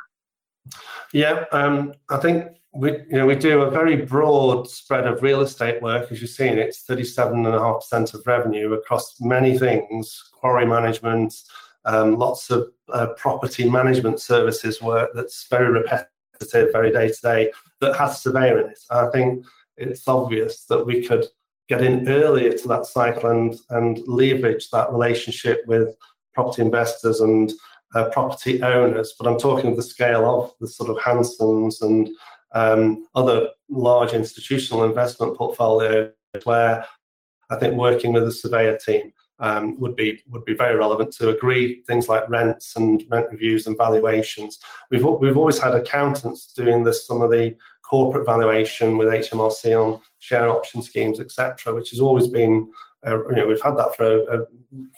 Yeah, um, I think we you know we do a very broad spread of real estate work. As you've seen, it's thirty-seven point five percent of revenue across many things: quarry management, um, lots of uh, property management services work that's very repetitive, very day to day, that has surveyor in it. I think it's obvious that we could get in earlier to that cycle and, and leverage that relationship with property investors and uh, property owners. But I'm talking the scale of the sort of Hansons and um, other large institutional investment portfolios, where I think working with a surveyor team um, would be would be very relevant to agree things like rents and rent reviews and valuations. We've we've always had accountants doing this, some of the corporate valuation with H M R C on share option schemes, et cetera, which has always been, uh, you know, we've had that for uh,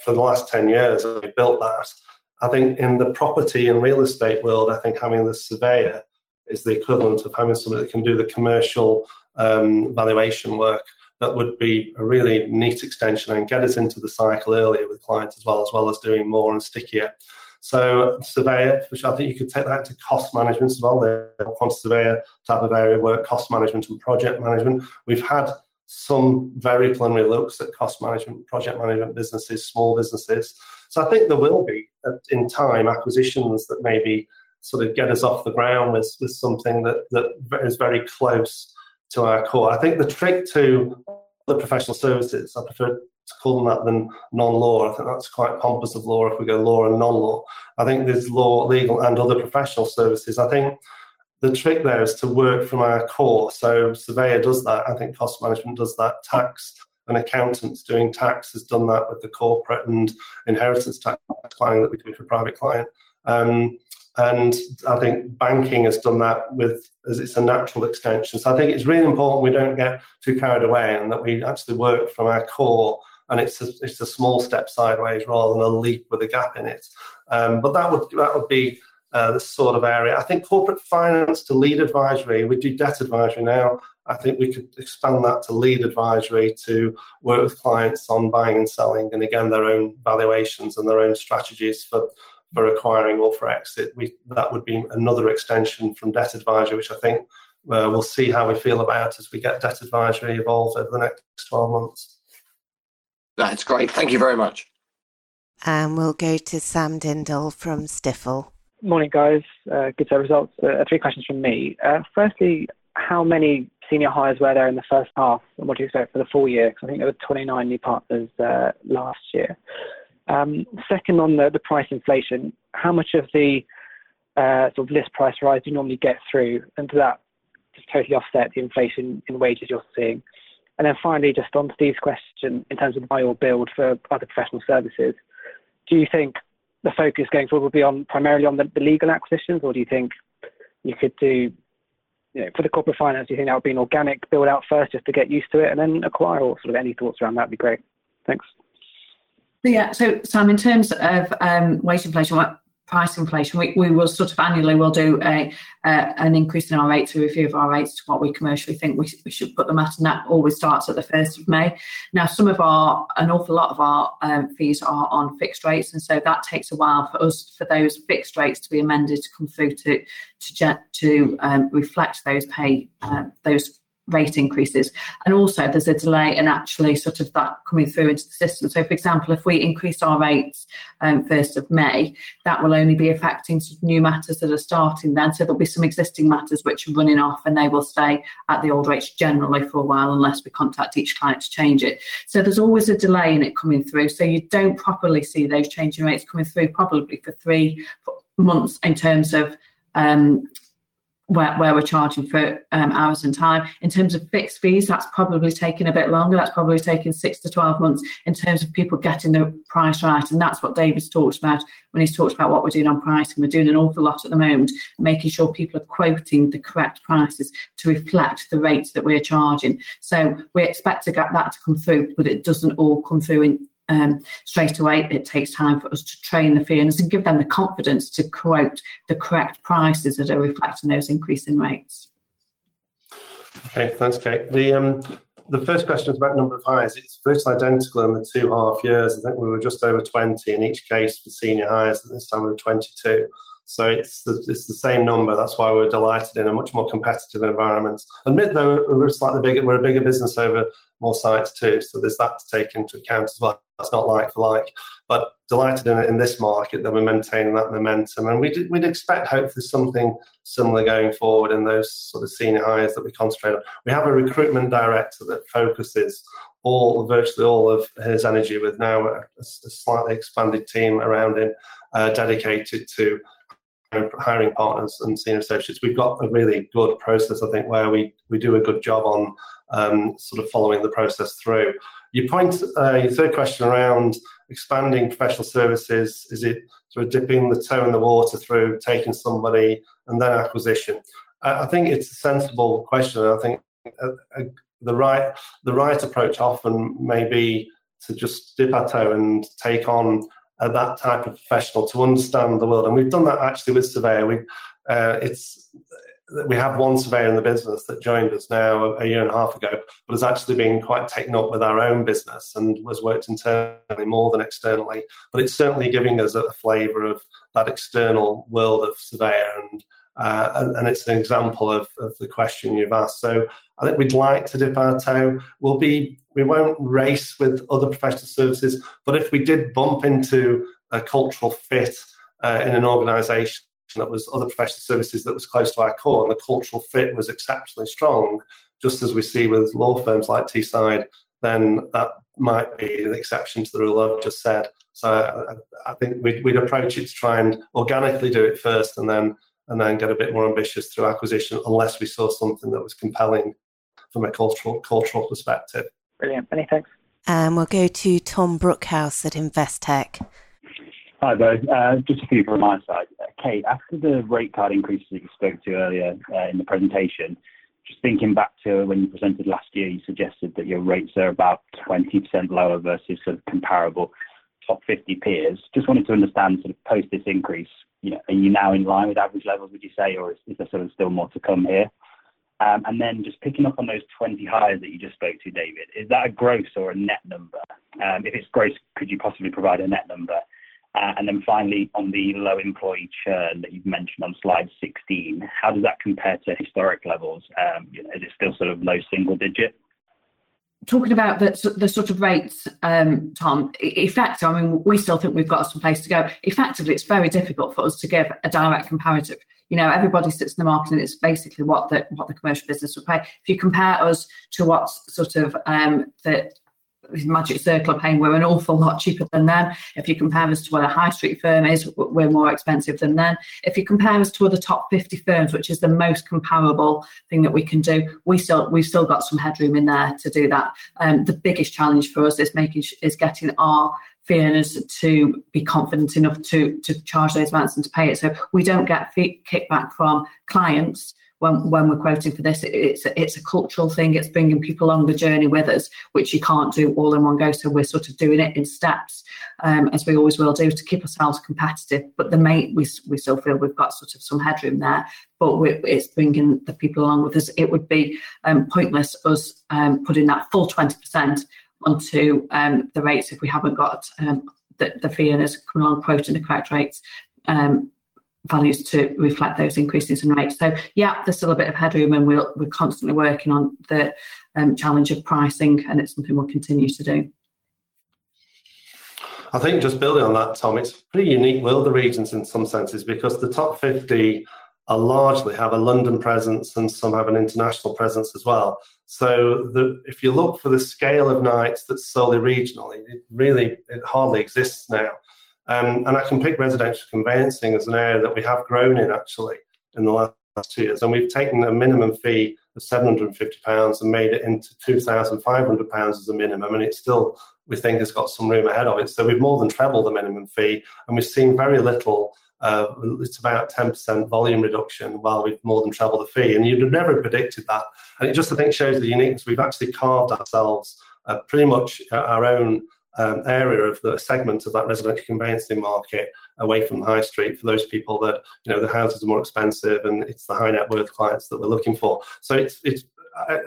for the last ten years, and we built that. I think in the property and real estate world, I think having the surveyor is the equivalent of having somebody that can do the commercial um, valuation work. That would be a really neat extension and get us into the cycle earlier with clients as well, as well as doing more and stickier. So surveyor, which I think you could take that to cost management as well. The quantity surveyor type of area work, cost management and project management. We've had some very preliminary looks at cost management, project management businesses, small businesses. So I think there will be, in time, acquisitions that maybe sort of get us off the ground with, with something that, that is very close to our core. I think the trick to the professional services, I prefer to call them that than non-law. I think that's quite pompous of law if we go law and non-law. I think there's law, legal and other professional services. I think the trick there is to work from our core. So surveyor does that. I think cost management does that. Tax and accountants doing tax has done that with the corporate and inheritance tax planning that we do for private client. Um, And I think banking has done that with, as it's a natural extension. So I think it's really important we don't get too carried away and that we actually work from our core. And it's a, it's a small step sideways rather than a leap with a gap in it. Um, but that would that would be uh, the sort of area. I think corporate finance to lead advisory. We do debt advisory now. I think we could expand that to lead advisory to work with clients on buying and selling, and again their own valuations and their own strategies for. for acquiring or for exit. We, that would be another extension from debt advisory, which I think uh, we'll see how we feel about as we get debt advisory evolved over the next twelve months. That's great. Thank you very much. And we'll go to Sam Dindall from Stifel. Morning, guys. Uh, good set of results. Uh, three questions from me. Uh, firstly, how many senior hires were there in the first half, and what do you expect for the full year? Because I think there were twenty-nine new partners uh, last year. Um, second, on the, the price inflation, how much of the uh, sort of list price rise do you normally get through, and does that just totally offset the inflation in wages you're seeing? And then finally, just on Steve's question, in terms of buy or build for other professional services, do you think the focus going forward will be on primarily on the, the legal acquisitions, or do you think you could do, you know, for the corporate finance, do you think that would be an organic build out first just to get used to it and then acquire, or sort of any thoughts around that would be great. Thanks. Yeah, so Sam, in terms of um, wage inflation, what price inflation, we, we will sort of annually we'll do a, a an increase in our rates, a review of our rates to what we commercially think we, we should put them at, and that always starts at the first of May. Now, some of our, an awful lot of our um, fees are on fixed rates, and so that takes a while for us, for those fixed rates to be amended to come through to to, to um, reflect those pay, uh, those rate increases. And also there's a delay in actually sort of that coming through into the system. So for example, if we increase our rates um, first of May, that will only be affecting sort of new matters that are starting then. So there'll be some existing matters which are running off, and they will stay at the old rates generally for a while unless we contact each client to change it. So there's always a delay in it coming through. So you don't properly see those changing rates coming through probably for three months in terms of um Where, where we're charging for um, hours and time. In terms of fixed fees, that's probably taking a bit longer. That's probably taking six to twelve months in terms of people getting the price right. And that's what David's talked about when he's talked about what we're doing on pricing. We're doing an awful lot at the moment, making sure people are quoting the correct prices to reflect the rates that we're charging. So we expect to get that to come through, but it doesn't all come through in Um, straight away. It takes time for us to train the fee earners and give them the confidence to quote the correct prices that are reflecting those increasing rates. Okay, thanks, Kate. The um, the first question is about number of hires. It's virtually identical in the two half years. I think we were just over twenty in each case for senior hires, and this time we were twenty-two. So it's the, it's the same number. That's why we're delighted in a much more competitive environment. Admit though, we're slightly bigger. We're a bigger business over more sites too, so there's that to take into account as well. That's not like for like, but delighted in, in this market that we're maintaining that momentum, and we did, we'd expect hopefully something similar going forward in those sort of senior hires that we concentrate on. We have a recruitment director that focuses all, virtually all of his energy with now a, a slightly expanded team around him uh, dedicated to hiring partners and senior associates. We've got a really good process, I think, where we, we do a good job on um, sort of following the process through. Your point, uh, your third question around expanding professional services, is it sort of dipping the toe in the water through taking somebody and then acquisition? Uh, I think it's a sensible question. I think uh, uh, the right the right approach often may be to just dip our toe and take on uh, that type of professional to understand the world. And we've done that actually with Surveyor. We uh, it's. We have one surveyor in the business that joined us now a year and a half ago, but has actually been quite taken up with our own business and has worked internally more than externally. But it's certainly giving us a flavour of that external world of surveyor, and uh, and it's an example of, of the question you've asked. So I think we'd like to dip our toe. We'll be we won't race with other professional services, but if we did bump into a cultural fit uh, in an organisation that was other professional services that was close to our core, and the cultural fit was exceptionally strong, just as we see with law firms like Teesside, then that might be an exception to the rule I've just said. So I, I think we'd, we'd approach it to try and organically do it first, and then and then get a bit more ambitious through acquisition, unless we saw something that was compelling from a cultural cultural perspective. Brilliant, many thanks. And um, we'll go to Tom Brookhouse at Investec. Hi, both. Uh, just a few from my side. Kate, after the rate card increases that you spoke to earlier uh, in the presentation, just thinking back to when you presented last year, you suggested that your rates are about twenty percent lower versus sort of comparable top fifty peers. Just wanted to understand, sort of post this increase, you know, are you now in line with average levels, would you say, or is, is there sort of still more to come here? Um, and then just picking up on those twenty hires that you just spoke to, David, is that a gross or a net number? Um, if it's gross, could you possibly provide a net number? Uh, and then finally, on the low employee churn that you've mentioned on slide sixteen, how does that compare to historic levels? Um, you know, is it still sort of low single digit? Talking about the, the sort of rates, um, Tom, in fact, I mean, we still think we've got some place to go. Effectively, it's very difficult for us to give a direct comparative. You know, everybody sits in the market and it's basically what the, what the commercial business would pay. If you compare us to what sort of um, the Magic Circle are paying, we're an awful lot cheaper than them. If you compare us to what a high street firm is, we're more expensive than them. If you compare us to other top fifty firms, which is the most comparable thing that we can do, we still, we've still got some headroom in there to do that. Um, the biggest challenge for us is making is getting our fee earners to be confident enough to, to charge those amounts and to pay it. So we don't get fee kickback from clients. When, when we're quoting for this, it, it's, a, it's a cultural thing. It's bringing people along the journey with us, which you can't do all in one go. So we're sort of doing it in steps, um, as we always will do, to keep ourselves competitive. But the main, we, we still feel we've got sort of some headroom there, but we're, it's bringing the people along with us. It would be um, pointless us um, putting that full twenty percent onto um, the rates if we haven't got um, the, the fee earners coming along quoting the correct rates. Um, values to reflect those increases in rates. So yeah, there's still a bit of headroom, and we'll, we're constantly working on the um, challenge of pricing, and it's something we'll continue to do. I think just building on that, Tom, it's a pretty unique world, the regions, in some senses, because the top fifty are largely have a London presence and some have an international presence as well. So the, if you look for the scale of Knights that's solely regional, it really, it hardly exists now. Um, and I can pick residential conveyancing as an area that we have grown in, actually, in the last two years. And we've taken a minimum fee of seven hundred fifty pounds and made it into two thousand five hundred pounds as a minimum. And it's still, we think, has got some room ahead of it. So we've more than trebled the minimum fee. And we've seen very little, uh, it's about ten percent volume reduction while we've more than trebled the fee. And you'd have never predicted that. And it just, I think, shows the uniqueness. We've actually carved ourselves uh, pretty much our own Um, area of the segment of that residential conveyancing market away from the high street for those people that, you know, the houses are more expensive and it's the high net worth clients that we're looking for. So it's, it's,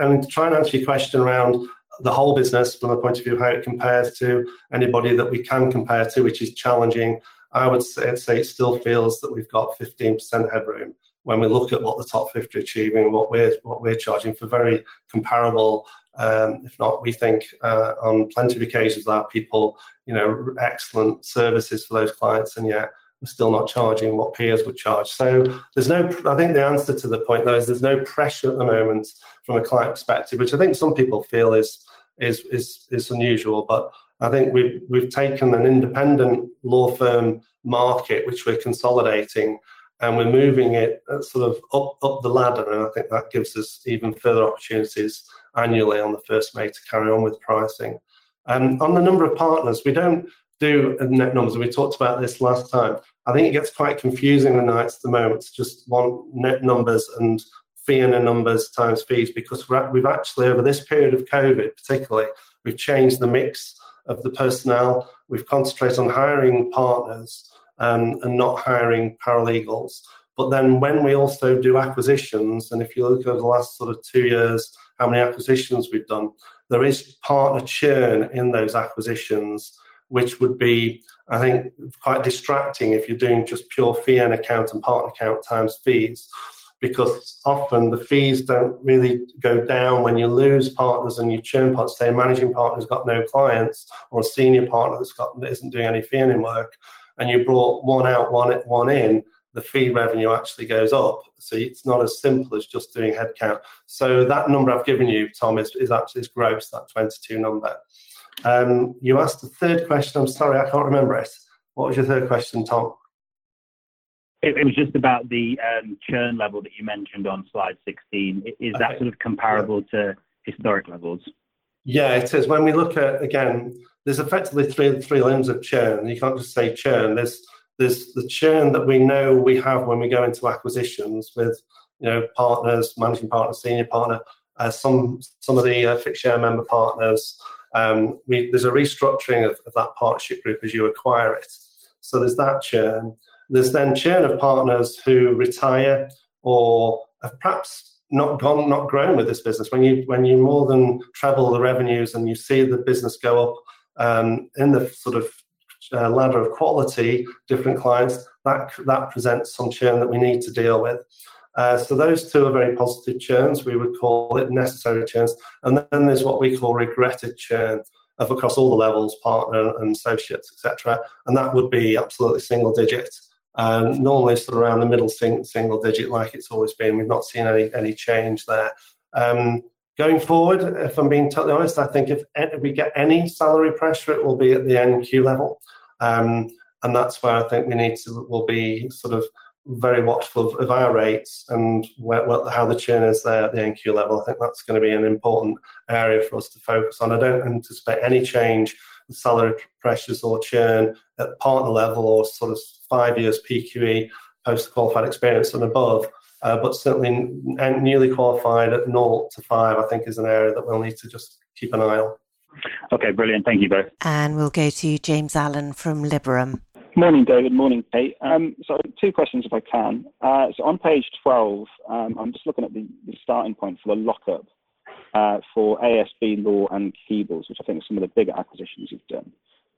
and to try and answer your question around the whole business from the point of view of how it compares to anybody that we can compare to, which is challenging, I would say, I'd say it still feels that we've got fifteen percent headroom when we look at what the top fifty are achieving and what we're, what we're charging for very comparable. Um, if not, we think uh, on plenty of occasions our people, you know, excellent services for those clients, and yet we're still not charging what peers would charge. So there's no, I think the answer to the point, though, is there's no pressure at the moment from a client perspective, which I think some people feel is is is, is unusual. But I think we've, we've taken an independent law firm market, which we're consolidating, and we're moving it sort of up, up the ladder. And I think that gives us even further opportunities annually on the first of May to carry on with pricing. Um, on the number of partners, we don't do net numbers. We talked about this last time. I think it gets quite confusing with Knights at the moment to just want net numbers and fee earner numbers times fees, because we're, we've actually, over this period of COVID particularly, we've changed the mix of the personnel. We've concentrated on hiring partners um, and not hiring paralegals. But then when we also do acquisitions, and if you look over the last sort of two years, how many acquisitions we've done, there is partner churn in those acquisitions, which would be, I think, quite distracting if you're doing just pure fee earner account and partner account times fees, because often the fees don't really go down when you lose partners and you churn partners. Say a managing partner's got no clients, or a senior partner that's got, that isn't doing any fee earning work, and you brought one out, one one in, the fee revenue actually goes up. So it's not as simple as just doing headcount. So that number I've given you, Tom, is, is actually is gross, that twenty-two number. Um, you asked the third question. I'm sorry, I can't remember it. What was your third question, Tom? It, it was just about the um, churn level that you mentioned on slide sixteen. Is that okay, sort of comparable yeah. to historic levels? Yeah, it is. When we look at, again, there's effectively three, three limbs of churn. You can't just say churn. There's there's the churn that we know we have when we go into acquisitions with, you know, partners, managing partner, senior partner, uh, some some of the uh, fixed share member partners. Um, we, there's a restructuring of, of that partnership group as you acquire it. So there's that churn. There's then churn of partners who retire or have perhaps not gone, not grown with this business. When you when you more than treble the revenues and you see the business go up um, in the sort of uh, ladder of quality, different clients, that that presents some churn that we need to deal with. Uh, so those two are very positive churns. We would call it necessary churns. And then there's what we call regretted churn of across all the levels, partner and associates, et cetera. And that would be absolutely single digit. Um, normally sort of around the middle sing, single digit like it's always been. We've not seen any any change there. Um, going forward, if I'm being totally honest, I think if we get any salary pressure, it will be at the N Q level. Um, and that's where I think we need to, will be sort of very watchful of, of our rates and where, what, how the churn is there at the N Q level. I think that's going to be an important area for us to focus on. I don't anticipate any change with salary pressures or churn at partner level or sort of five years P Q E, post-qualified experience and above, uh, but certainly n- n- newly qualified at naught to five, I think is an area that we'll need to just keep an eye on. Okay, brilliant. Thank you both. And we'll go to James Allen from Liberum. Morning, David. Morning, Kate. Um, so two questions, if I can. Uh, so on page twelve, um, I'm just looking at the, the starting point for the lockup uh, for A S B Law and Keebles, which I think are some of the bigger acquisitions you've done.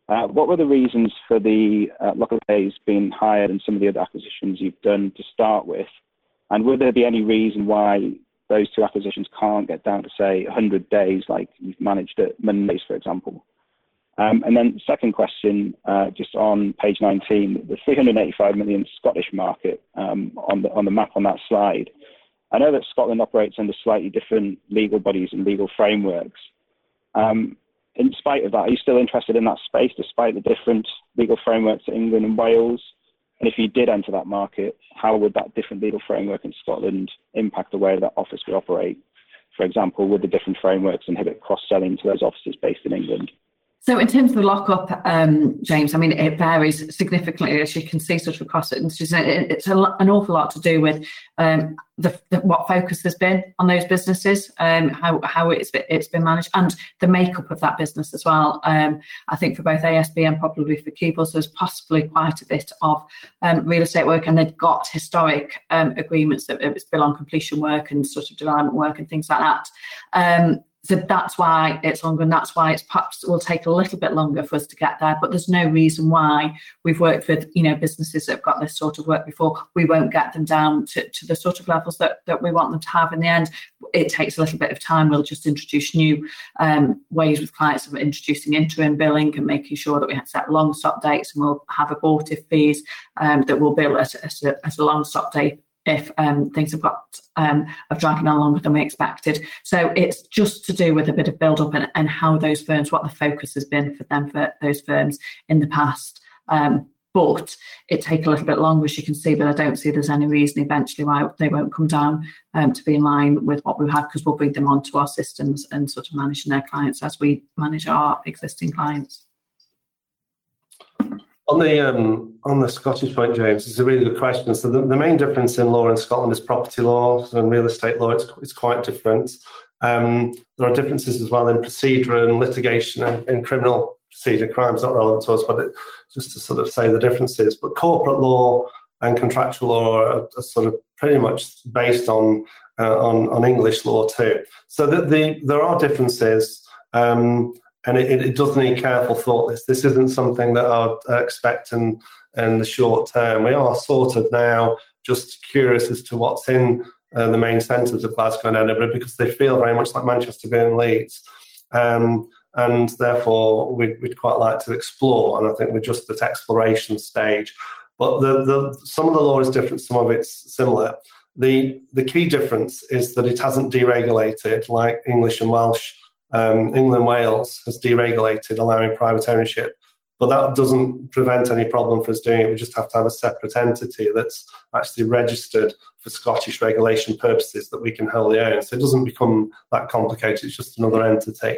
Uh, what were the reasons for the uh, lockup days being higher than some of the other acquisitions you've done to start with? And would there be any reason why those two acquisitions can't get down to, say, one hundred days like you've managed at Mondays, for example? Um, and then second question, uh, just on page nineteen, the three hundred eighty-five million Scottish market um, on the on the map on that slide. I know that Scotland operates under slightly different legal bodies and legal frameworks. Um, in spite of that, are you still interested in that space despite the different legal frameworks in England and Wales? And if you did enter that market, how would that different legal framework in Scotland impact the way that office would operate? For example, would the different frameworks inhibit cross-selling to those offices based in England? So in terms of the lockup, um, James, I mean, it varies significantly, as you can see, sort of across it. It's, it's a, an awful lot to do with um, the, the, what focus has been on those businesses, um, how, how it's, it's been managed, and the makeup of that business as well. Um, I think for both A S B and probably for Keebles, there's possibly quite a bit of um, real estate work, and they've got historic um, agreements that it's bill on completion work and sort of development work and things like that. Um, So that's why it's longer, and that's why it's perhaps will take a little bit longer for us to get there. But there's no reason why we've worked with, you know, businesses that have got this sort of work before. We won't get them down to, to the sort of levels that, that we want them to have in the end. It takes a little bit of time. We'll just introduce new um, ways with clients of introducing interim billing and making sure that we have set long stop dates, and we'll have abortive fees um, that will bill at, at, a, at a long stop date if um, things have got um, have dragging on longer than we expected. So it's just to do with a bit of build-up and, and how those firms, what the focus has been for them, for those firms in the past. Um, but it takes a little bit longer, as you can see, but I don't see there's any reason eventually why they won't come down um, to be in line with what we have, because we'll bring them onto our systems and sort of managing their clients as we manage our existing clients. On the um, on the Scottish point, James, it's a really good question. So the, the main difference in law in Scotland is property law, so in real estate law, it's, it's quite different. Um, there are differences as well in procedure and litigation and, and criminal procedure. Crime's not relevant to us, but it, just to sort of say the differences. But corporate law and contractual law are, are sort of pretty much based on uh, on, on English law too. So the, the, there are differences. Um, And it, it does need careful thought. This this isn't something that I'd expect in, in the short term. We are sort of now just curious as to what's in uh, the main centres of Glasgow and Edinburgh, because they feel very much like Manchester and Leeds. Um, and therefore, we'd, we'd quite like to explore. And I think we're just at exploration stage. But the, the some of the law is different, some of it's similar. The, the key difference is that it hasn't deregulated like English and Welsh. Um, England, Wales has deregulated, allowing private ownership, but that doesn't prevent any problem for us doing it. We just have to have a separate entity that's actually registered for Scottish regulation purposes that we can wholly own. So it doesn't become that complicated. It's just another entity.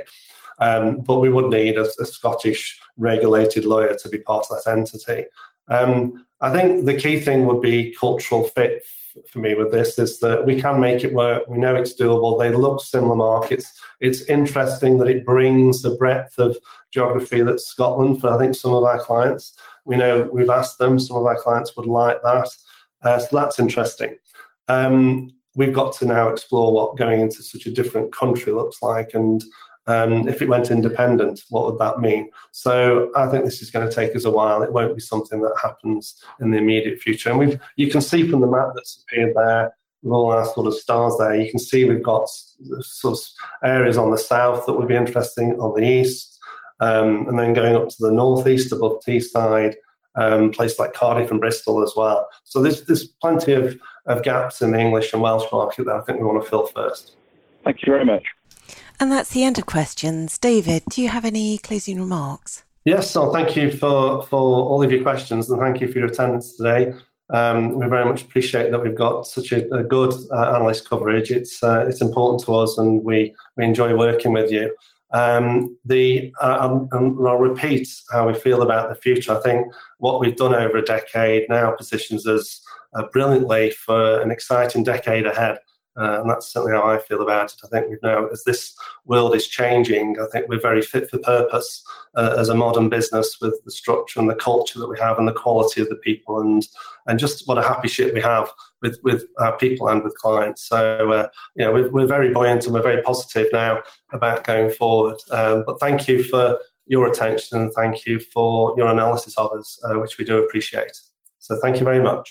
Um, but we would need a, a Scottish regulated lawyer to be part of that entity. Um, I think the key thing would be cultural fit for me with this is that we can make it work. We know it's doable. They look similar markets. It's interesting that it brings the breadth of geography that's Scotland for, I think, some of our clients. We know we've asked them, some of our clients would like that. Uh, so that's interesting. Um, we've got to now explore what going into such a different country looks like, and um, if it went independent, what would that mean? So I think this is going to take us a while. It won't be something that happens in the immediate future. And we've, you can see from the map that's appeared there, with all our sort of stars there, you can see we've got sort of areas on the south that would be interesting, on the east, um, and then going up to the northeast above Teesside, um, places like Cardiff and Bristol as well. So there's, there's plenty of, of gaps in the English and Welsh market that I think we want to fill first. Thank you very much. And that's the end of questions. David, do you have any closing remarks? Yes, so thank you for, for all of your questions, and thank you for your attendance today. Um, we very much appreciate that we've got such a, a good uh, analyst coverage. It's uh, it's important to us, and we, we enjoy working with you. Um, the uh, and I'll repeat how we feel about the future. I think what we've done over a decade now positions us uh, brilliantly for an exciting decade ahead. Uh, and that's certainly how I feel about it. I think we know as this world is changing, I think we're very fit for purpose uh, as a modern business with the structure and the culture that we have and the quality of the people, and and just what a happy ship we have with, with our people and with clients. So, uh, you know, we're, we're very buoyant and we're very positive now about going forward. Um, but thank you for your attention and thank you for your analysis of us, uh, which we do appreciate. So thank you very much.